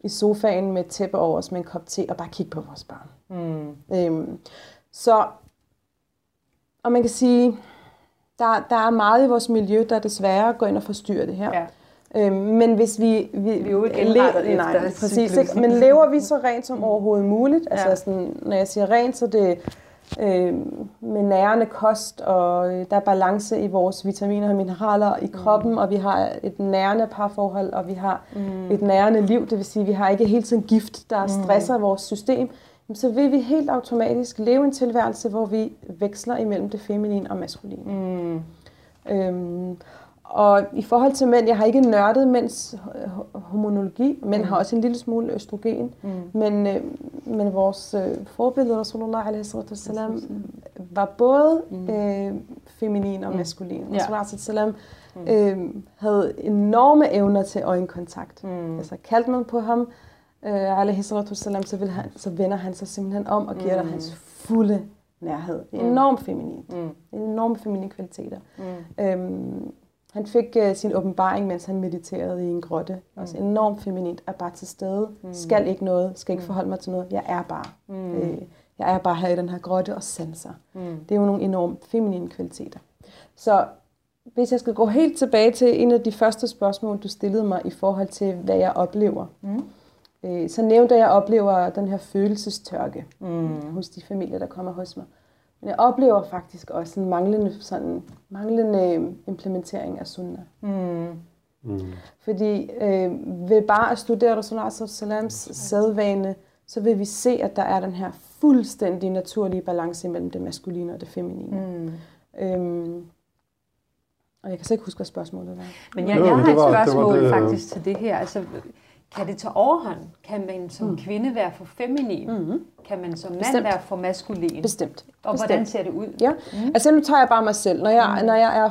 i sofaen med et tæppe over os, med en kop te, og bare kigge på vores barn. Så, og man kan sige, der er meget i vores miljø, der desværre går ind og forstyrrer det her. Ja. Men hvis vi er jo ikke indrettet efter præcis, ikke? Men lever vi så rent som overhovedet muligt? Ja. Altså sådan, når jeg siger rent, så det med nærende kost, og der er balance i vores vitaminer og mineraler i kroppen, og vi har et nærende parforhold, og vi har et nærende liv, det vil sige, at vi har ikke hele tiden gift, der stresser vores system, så vil vi helt automatisk leve en tilværelse, hvor vi veksler imellem det feminine og maskuline. Og i forhold til mænd, jeg har ikke nørdet mænds hormonologi, mænd har også en lille smule østrogen, men vores forbillede, Rasulullah a.s. var både feminin og maskulin. Rasulullah a.s. havde enorme evner til øjenkontakt. Altså kaldte man på ham, så vender han sig simpelthen om og giver dig hans fulde nærhed. Enormt feminint. Enormt feminine kvaliteter. Han fik sin åbenbaring, mens han mediterede i en grotte. Også enormt feminint. Er bare til stede. Skal ikke noget. Skal ikke forholde mig til noget. Jeg er bare. Jeg er bare her i den her grotte og sanser. Det er jo nogle enormt feminine kvaliteter. Så hvis jeg skal gå helt tilbage til en af de første spørgsmål, du stillede mig i forhold til, hvad jeg oplever. Så nævnte jeg oplever den her følelsestørke hos de familier, der kommer hos mig. Men jeg oplever faktisk også en manglende implementering af sunnah. Fordi ved bare at studere Rasulallahs sædvane, så vil vi se, at der er den her fuldstændig naturlige balance mellem det maskuline og det feminine. Og jeg kan så ikke huske, hvad spørgsmålet var. Men jeg har et spørgsmål faktisk til det her. Altså, kan det tage overhånd? Kan man som kvinde være for feminin? Kan man som mand være for maskulin? Bestemt. Og hvordan ser det ud? Ja. Altså nu tager jeg bare mig selv. Når jeg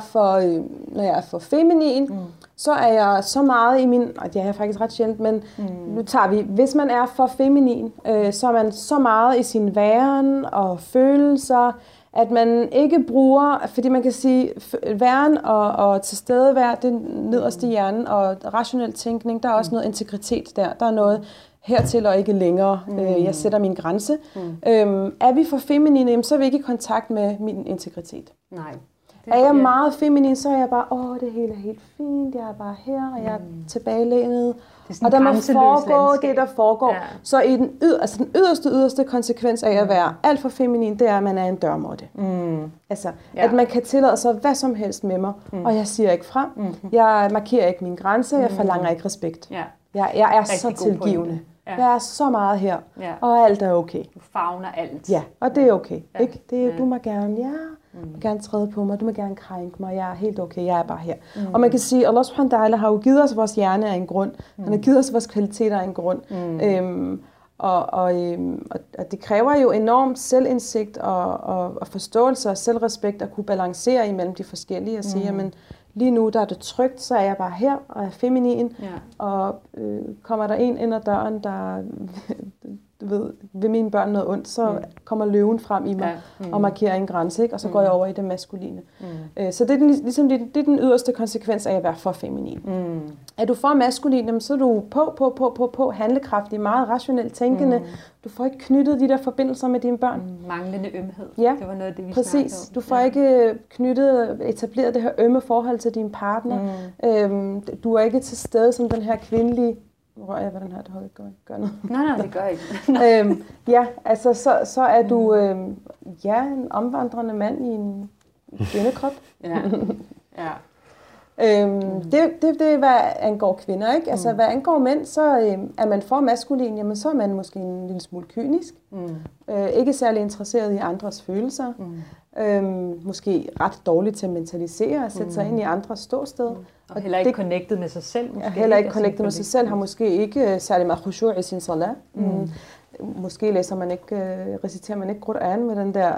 er for feminin, så er jeg så meget i min... Og det er jeg faktisk ret sjældent, men nu tager vi... Hvis man er for feminin, så er man så meget i sin væren og følelser, at man ikke bruger, fordi man kan sige, væren og tilstedevær, det er nederst i hjernen, og rationel tænkning, der er også noget integritet der. Der er noget hertil og ikke længere. Jeg sætter min grænse. Er vi for feminine, så er vi ikke i kontakt med min integritet. Nej. Er jeg meget feminin, så er jeg bare, det hele er helt fint, jeg er bare her, og jeg er tilbagelænet. Og der må foregå det, der foregår. Ja. Så i den, den yderste konsekvens af at være alt for feminin, det er, at man er en dørmåtte. Altså, at man kan tillade sig hvad som helst med mig, og jeg siger ikke fra, jeg markerer ikke min grænse, jeg forlanger ikke respekt. Ja. Jeg er rigtig så tilgivende. Ja. Jeg er så meget her, og alt er okay. Du favner alt. Ja, og det er okay. Ja. Ikke? Det, du må gerne, du må gerne træde på mig, du må gerne krænke mig, jeg er helt okay, jeg er bare her. Og man kan sige, Allah subhanahu wa ta'ala har jo givet os vores hjerne af en grund, han har givet os vores kvaliteter af en grund, og det kræver jo enormt selvindsigt og forståelse og selvrespekt at kunne balancere imellem de forskellige og sige, jamen, lige nu der er det trygt, så er jeg bare her og er feminin, og kommer der en ind ad døren, der ved mine børn noget ondt, så kommer løven frem i mig og markerer en grænse, ikke? Og så går jeg over i det maskuline. Så det er, det er den yderste konsekvens af at være for feminin. Er du for maskulin, så er du på handlekraftig, meget rationelt tænkende. Du får ikke knyttet de der forbindelser med dine børn. Manglende ømhed. Ja, det var noget af det, vi præcis. Om. Du får ikke etableret det her ømme forhold til din partner. Du er ikke til stede som den her kvindelige Nu rører jeg ved den her, det holder ikke godt. Gør noget. Nej, det gør ikke. Ja, altså så er du en omvandrende mand i en kvindekrop. Ja. Det er, hvad angår kvinder, ikke? Altså, hvad angår mænd, så er man for maskulin, jamen så er man måske en lille smule kynisk. Ikke særlig interesseret i andres følelser. Måske ret dårligt til at mentalisere og sætte sig ind i andres ståsted. Og heller ikke connectet med sig selv. Måske, heller ikke connectet med sig selv, har måske ikke særlig meget khushu' i sin salat. Måske reciterer man ikke Qur'an med den der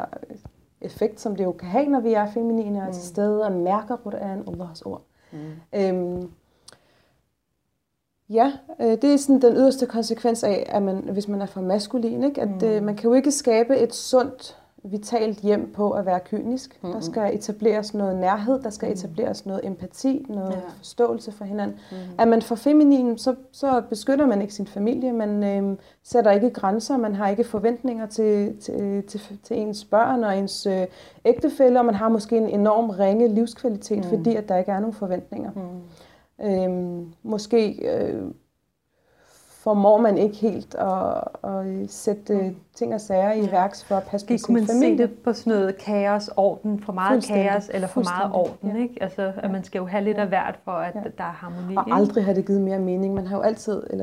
effekt, som det jo kan have, når vi er feminine og til stede og mærker Qur'an, Allahs ord. Det er sådan den yderste konsekvens af, at man, hvis man er for maskulin, ikke? At man kan jo ikke skabe et sundt, vitalt hjem på at være kynisk. Der skal etableres noget nærhed, der skal etableres noget empati, noget forståelse for hinanden. Er man for feminin, så beskytter man ikke sin familie, man sætter ikke grænser, man har ikke forventninger til ens børn og ens ægtefælle, og man har måske en enorm ringe livskvalitet, fordi at der ikke er nogen forventninger. Måske formår man ikke helt at sætte ting og sager i værks for at passe på sin familie. Kunne man se det på sådan noget kaos, orden, for meget kaos eller for meget orden, ikke? Altså, at man skal jo have lidt af hvert for, at der er harmoni. Og aldrig har det givet mere mening.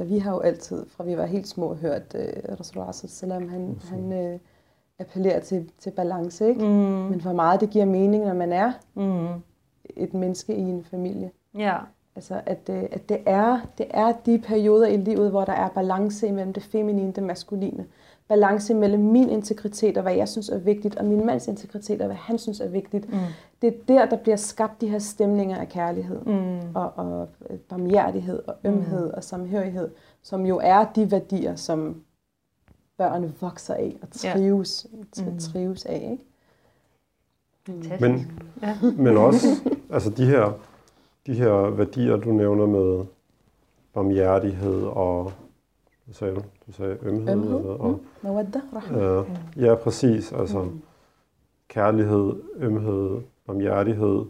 Vi har jo altid, fra vi var helt små, hørt Rasulullah sallam, han appellerer til balance, ikke? Men hvor meget det giver mening, når man er et menneske i en familie. Ja. Altså, at det er de perioder i livet, hvor der er balance imellem det feminine og det maskuline. Balance mellem min integritet og hvad jeg synes er vigtigt, og min mands integritet og hvad han synes er vigtigt. Det er der bliver skabt de her stemninger af kærlighed, og barmhjertighed, og ømhed og samhørighed, som jo er de værdier, som børnene vokser af og trives af. Ikke? Men også altså de her værdier, du nævner med barmhjertighed og du sagde ømhed. Og, ja, præcis. Altså kærlighed, ømhed, barmhjertighed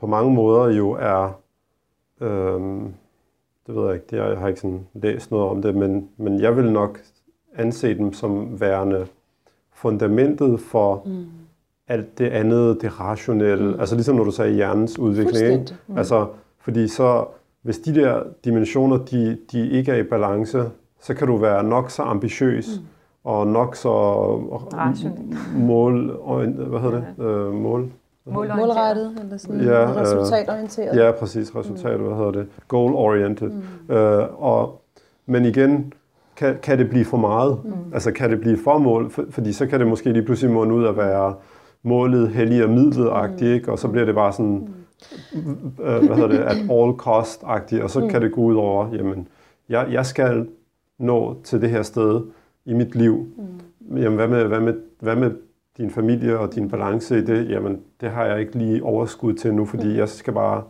på mange måder jo er, det ved jeg ikke, jeg har ikke sådan læst noget om det, men jeg vil nok anse dem som værende fundamentet for alt det andet, det rationelle, altså ligesom når du sagde hjernens udvikling, altså fordi så, hvis de der dimensioner, de ikke er i balance, så kan du være nok så ambitiøs, og nok så målrettet, eller sådan resultatorienteret. Ja, præcis, resultat, goal-oriented. Men igen, kan det blive for meget? Altså kan det blive formål? Fordi så kan det måske lige pludselig munde ud at være målet, hellig og midlet-agtigt, og så bliver det bare sådan, at all cost-agtigt, og så kan det gå ud over, jamen, jeg skal nå til det her sted i mit liv. Jamen, hvad med din familie og din balance i det? Jamen, det har jeg ikke lige overskud til nu, fordi jeg skal bare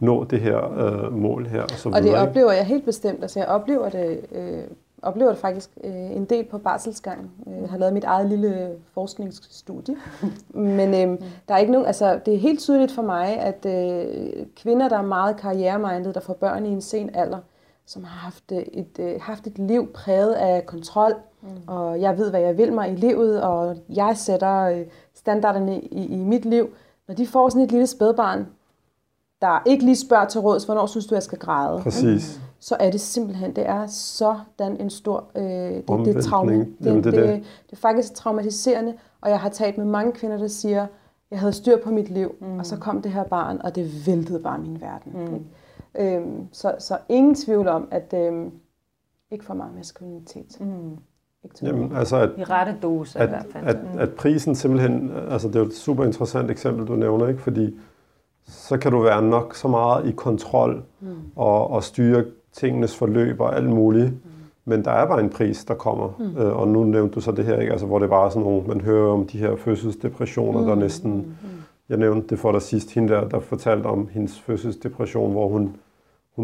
nå det her mål her. Og det oplever jeg helt bestemt. Altså, jeg oplever det faktisk en del på barselsgangen. Jeg har lavet mit eget lille forskningsstudie. Men der er ikke nogen, altså, det er helt tydeligt for mig, at kvinder, der er meget karrieremindede, der får børn i en sen alder, som har haft et liv præget af kontrol, og jeg ved, hvad jeg vil mig i livet, og jeg sætter standarderne i mit liv. Når de får sådan et lille spædbarn, der ikke lige spørger til råds, hvornår synes du, jeg skal græde? Præcis. Så er det simpelthen, det er sådan en stor det er faktisk traumatiserende, og jeg har talt med mange kvinder, der siger, jeg havde styr på mit liv, og så kom det her barn, og det væltede bare min verden. Så ingen tvivl om, at ikke for meget maskulinitet. Jamen, altså i rette doser i hvert fald. At prisen simpelthen, altså det er jo et super interessant eksempel, du nævner, ikke? Fordi så kan du være nok så meget i kontrol og styre tingenes forløb og alt muligt, men der er bare en pris, der kommer. Og nu nævnte du så det her, ikke? Altså, hvor det bare er sådan nogle, man hører om de her fødselsdepressioner, der næsten... Jeg nævnte det for dig sidst, hende der fortalte om hendes fødselsdepression, hvor hun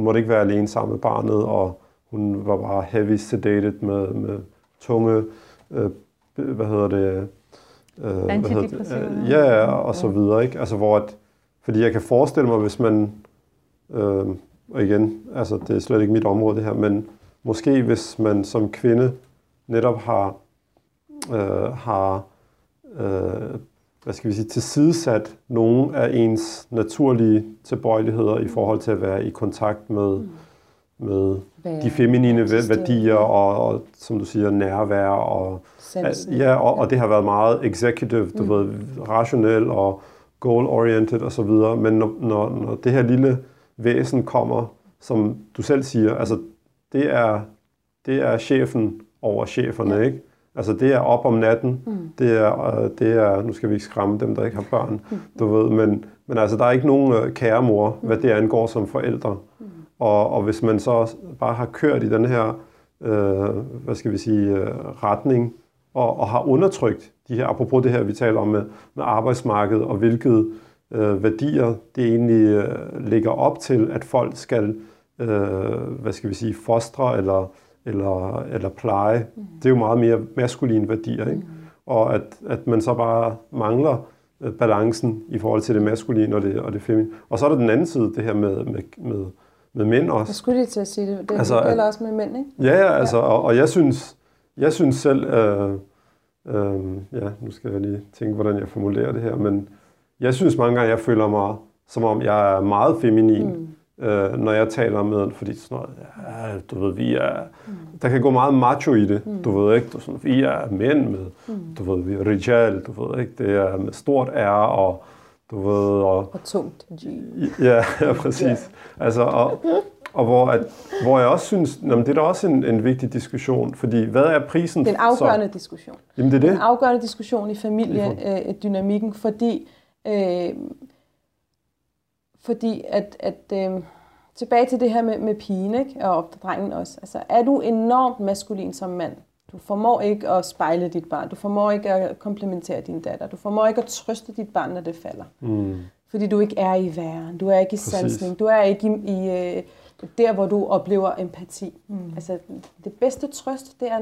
måtte ikke være alene sammen med barnet, og hun var bare heavy sedated med tunge... antidepressiver. Ja, og så videre, ikke? Altså, hvor at... Fordi jeg kan forestille mig, hvis man, og igen, altså det er slet ikke mit område det her, men Måske hvis man som kvinde netop har, tilsidesat nogle af ens naturlige tilbøjeligheder i forhold til at være i kontakt med, de feminine værdier og, som du siger, nærvær. Og, ja, og det har været meget executive, du ved, rationel og goal-oriented osv. Men når det her lille væsen kommer, som du selv siger, altså det er chefen over cheferne, ikke? Altså det er op om natten, det er, nu skal vi ikke skræmme dem, der ikke har børn, du ved, men altså der er ikke nogen kære mor, hvad det angår som forældre. Og hvis man så bare har kørt i den her, retning, og har undertrykt de her, apropos det her, vi taler om med arbejdsmarkedet, og hvilket værdier det egentlig ligger op til, at folk skal, fostre eller pleje. Det er jo meget mere maskuline værdier, ikke? Og at man så bare mangler balancen i forhold til det maskuline og det feminine. Og så er der den anden side, det her med mænd også. Jeg skulle lige til at sige det. Det altså, gælder også med mænd, ikke? Ja, altså, og jeg synes selv, nu skal jeg lige tænke, hvordan jeg formulerer det her, men jeg synes mange gange, jeg føler mig, som om jeg er meget feminin, når jeg taler med, fordi sådan noget, ja, du ved, vi er, der kan gå meget macho i det, du ved ikke, sådan, vi er mænd med, du ved, vi er rijal, du ved ikke, det er med stort R, og du ved, og tungt G. Ja, præcis. Altså, og hvor jeg også synes, jamen, det er da også en vigtig diskussion, fordi hvad er prisen? Det er en afgørende diskussion. Jamen, det er det. En afgørende diskussion i familiedynamikken, fordi at tilbage til det her med pigen, ikke? Og drengen også. Altså, er du enormt maskulin som mand? Du formår ikke at spejle dit barn. Du formår ikke at komplementere din datter. Du formår ikke at trøste dit barn, når det falder. Fordi du ikke er i væren. Du er ikke i sansning. Du er ikke i der, hvor du oplever empati. Altså, det bedste trøst, det er,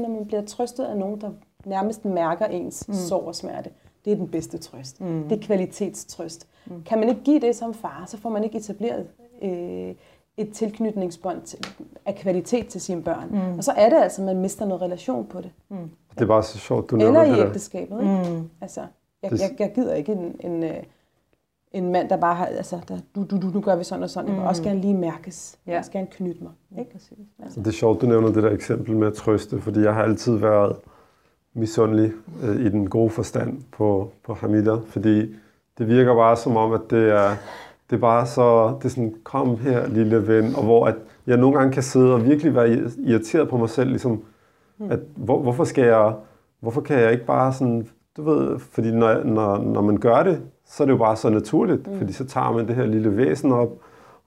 når man bliver trøstet af nogen, der nærmest mærker ens sorg og smerte. Det er den bedste trøst. Det er kvalitetstrøst. Kan man ikke give det som far, så får man ikke etableret et tilknytningsbånd af kvalitet til sine børn. Og så er det altså, at man mister noget relation på det. Det er bare så sjovt, du nævner det. Eller i ægteskabet. Altså, jeg gider ikke en mand, der bare har, altså, nu gør vi sådan og sådan. Jeg vil også gerne lige mærkes. Jeg vil også gerne knytte mig. Ikke? Altså. Det er sjovt, du nævner det der eksempel med at trøste, fordi jeg har altid været misundelig i den gode forstand på Hamida, fordi det virker bare som om, at det er bare så, det er sådan, kom her, lille ven, og hvor at jeg nogle gange kan sidde og virkelig være irriteret på mig selv, ligesom, at hvorfor kan jeg ikke bare sådan, du ved, fordi når man gør det, så er det jo bare så naturligt, fordi så tager man det her lille væsen op,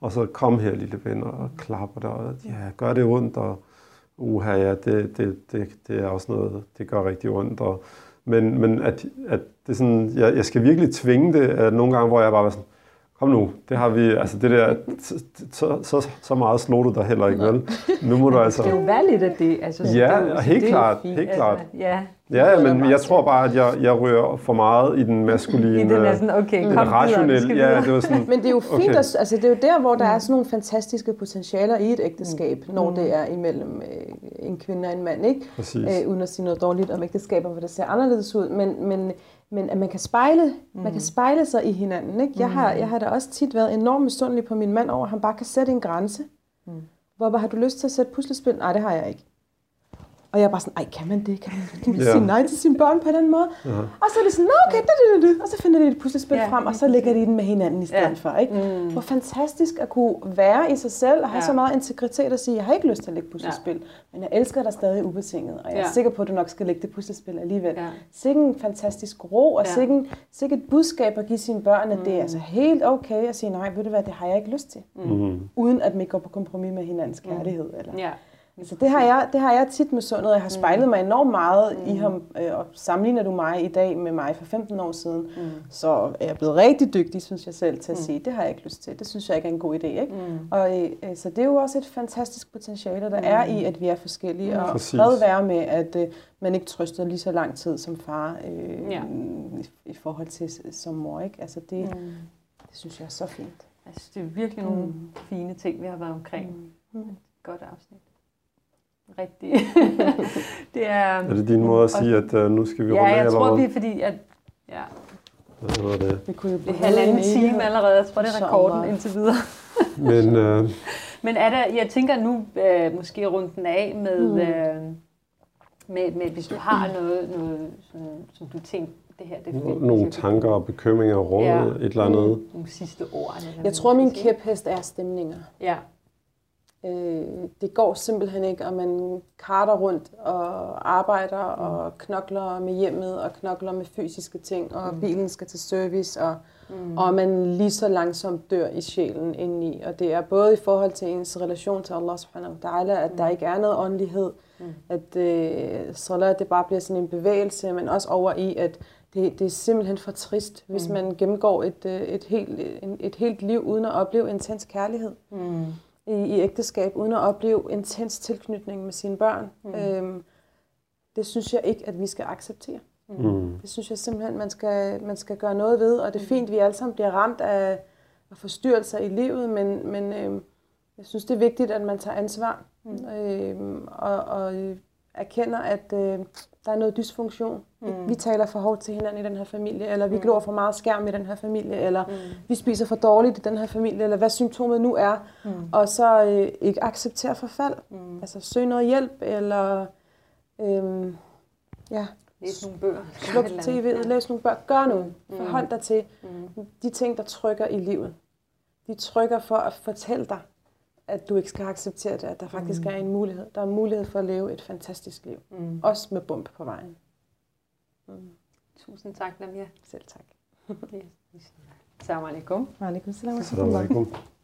og så kom her, lille ven, og klapper dig, og ja, gør det ondt, og uha, ja, det er også noget, det gør rigtig ondt, og men at det er sådan, jeg skal virkelig tvinge det, at nogle gange, hvor jeg bare var sådan, kom nu, det har vi, altså det der, så meget slog du dig heller ikke, vel? Nu må du altså... Det er jo valgt af det, altså. Ja, helt klart. Ja, men jeg tror bare, at jeg rører for meget i den maskuline, rationelle. Ja, det var sådan, men det er jo fint, altså det er jo der, hvor der er sådan nogle fantastiske potentialer i et ægteskab, når det er imellem en kvinde og en mand, ikke? Uden at sige noget dårligt om ægteskaber, hvor det ser anderledes ud, men at man kan spejle, sig i hinanden, ikke? Jeg har da også tit været enormt misundelig på min mand over, at han bare kan sætte en grænse. Hvor har du lyst til at sætte puslespil? Nej, det har jeg ikke. Og jeg er bare sådan, kan man det? Kan man sige nej til sine børn på den måde? Og så er det sådan, okay, og så finder de et puslespil frem, og så lægger de den med hinanden i stedet for, ikke? Hvor fantastisk at kunne være i sig selv, og have så meget integritet at sige, jeg har ikke lyst til at lægge puslespil, men jeg elsker dig stadig ubetinget, og jeg er sikker på, at du nok skal lægge det puslespil alligevel. Sikke en fantastisk ro, og sikke et budskab at give sine børn, at det er altså helt okay at sige, nej, ved du hvad, det har jeg ikke lyst til, uden at man går på kompromis med hinandens kærlighed, eller... Så det har jeg tit misundet, og jeg har spejlet mig enormt meget i ham, og sammenligner du mig i dag med mig for 15 år siden, så er jeg blevet rigtig dygtig, synes jeg selv, til at sige, det har jeg ikke lyst til, det synes jeg ikke er en god idé, ikke? Og, så det er jo også et fantastisk potentiale, der er i, at vi er forskellige, og fred være med, at man ikke trøster lige så lang tid som far, i forhold til som mor, ikke? Altså det synes jeg er så fint. Jeg synes, det er virkelig nogle fine ting, vi har været omkring. Et godt afsnit. rigtig. Det er, er det din måde at sige, at nu skal vi runde af? Ja, jeg tror, det er fordi, at... Ja. Det kunne jo blive halvanden time allerede. Jeg tror, det er rekorden indtil videre. Men, men er der, jeg tænker nu måske runde den af med, med hvis du har noget sådan, som du tænker, det her, det fedt, nogle tanker og bekymringer og råd, ja, et eller andet. Nogle sidste ord. Jeg tror, min kæphest er stemninger. Ja. Det går simpelthen ikke, og man karter rundt og arbejder og knokler med hjemmet og knokler med fysiske ting, og bilen skal til service, og man lige så langsomt dør i sjælen indeni. Og det er både i forhold til ens relation til Allah subhanahu wa ta'ala, at der ikke er noget åndelighed, at salat det bare bliver sådan en bevægelse, men også over i, at det er simpelthen for trist, hvis man gennemgår et helt liv uden at opleve intens kærlighed. I ægteskab, uden at opleve intens tilknytning med sine børn. Det synes jeg ikke, at vi skal acceptere. Det synes jeg simpelthen, man skal gøre noget ved, og det er fint, at vi alle sammen bliver ramt af forstyrrelser i livet, men jeg synes, det er vigtigt, at man tager ansvar og erkender, at der er noget dysfunktion. Vi taler for hårdt til hinanden i den her familie, eller vi glor for meget skærm i den her familie, eller vi spiser for dårligt i den her familie, eller hvad symptomet nu er, og så ikke acceptere forfald. Altså søg noget hjælp, eller læs nogle bøger. Sluk tv'et, læs nogle bøger, gør noget. Forhold dig til de ting, der trykker i livet. De trykker for at fortælle dig, at du ikke skal acceptere det, at der faktisk er en mulighed. Der er mulighed for at leve et fantastisk liv. Også med bump på vejen. Tusind tak, Lamia. Selv tak. Assalamu alaikum. Wa alaikum salam.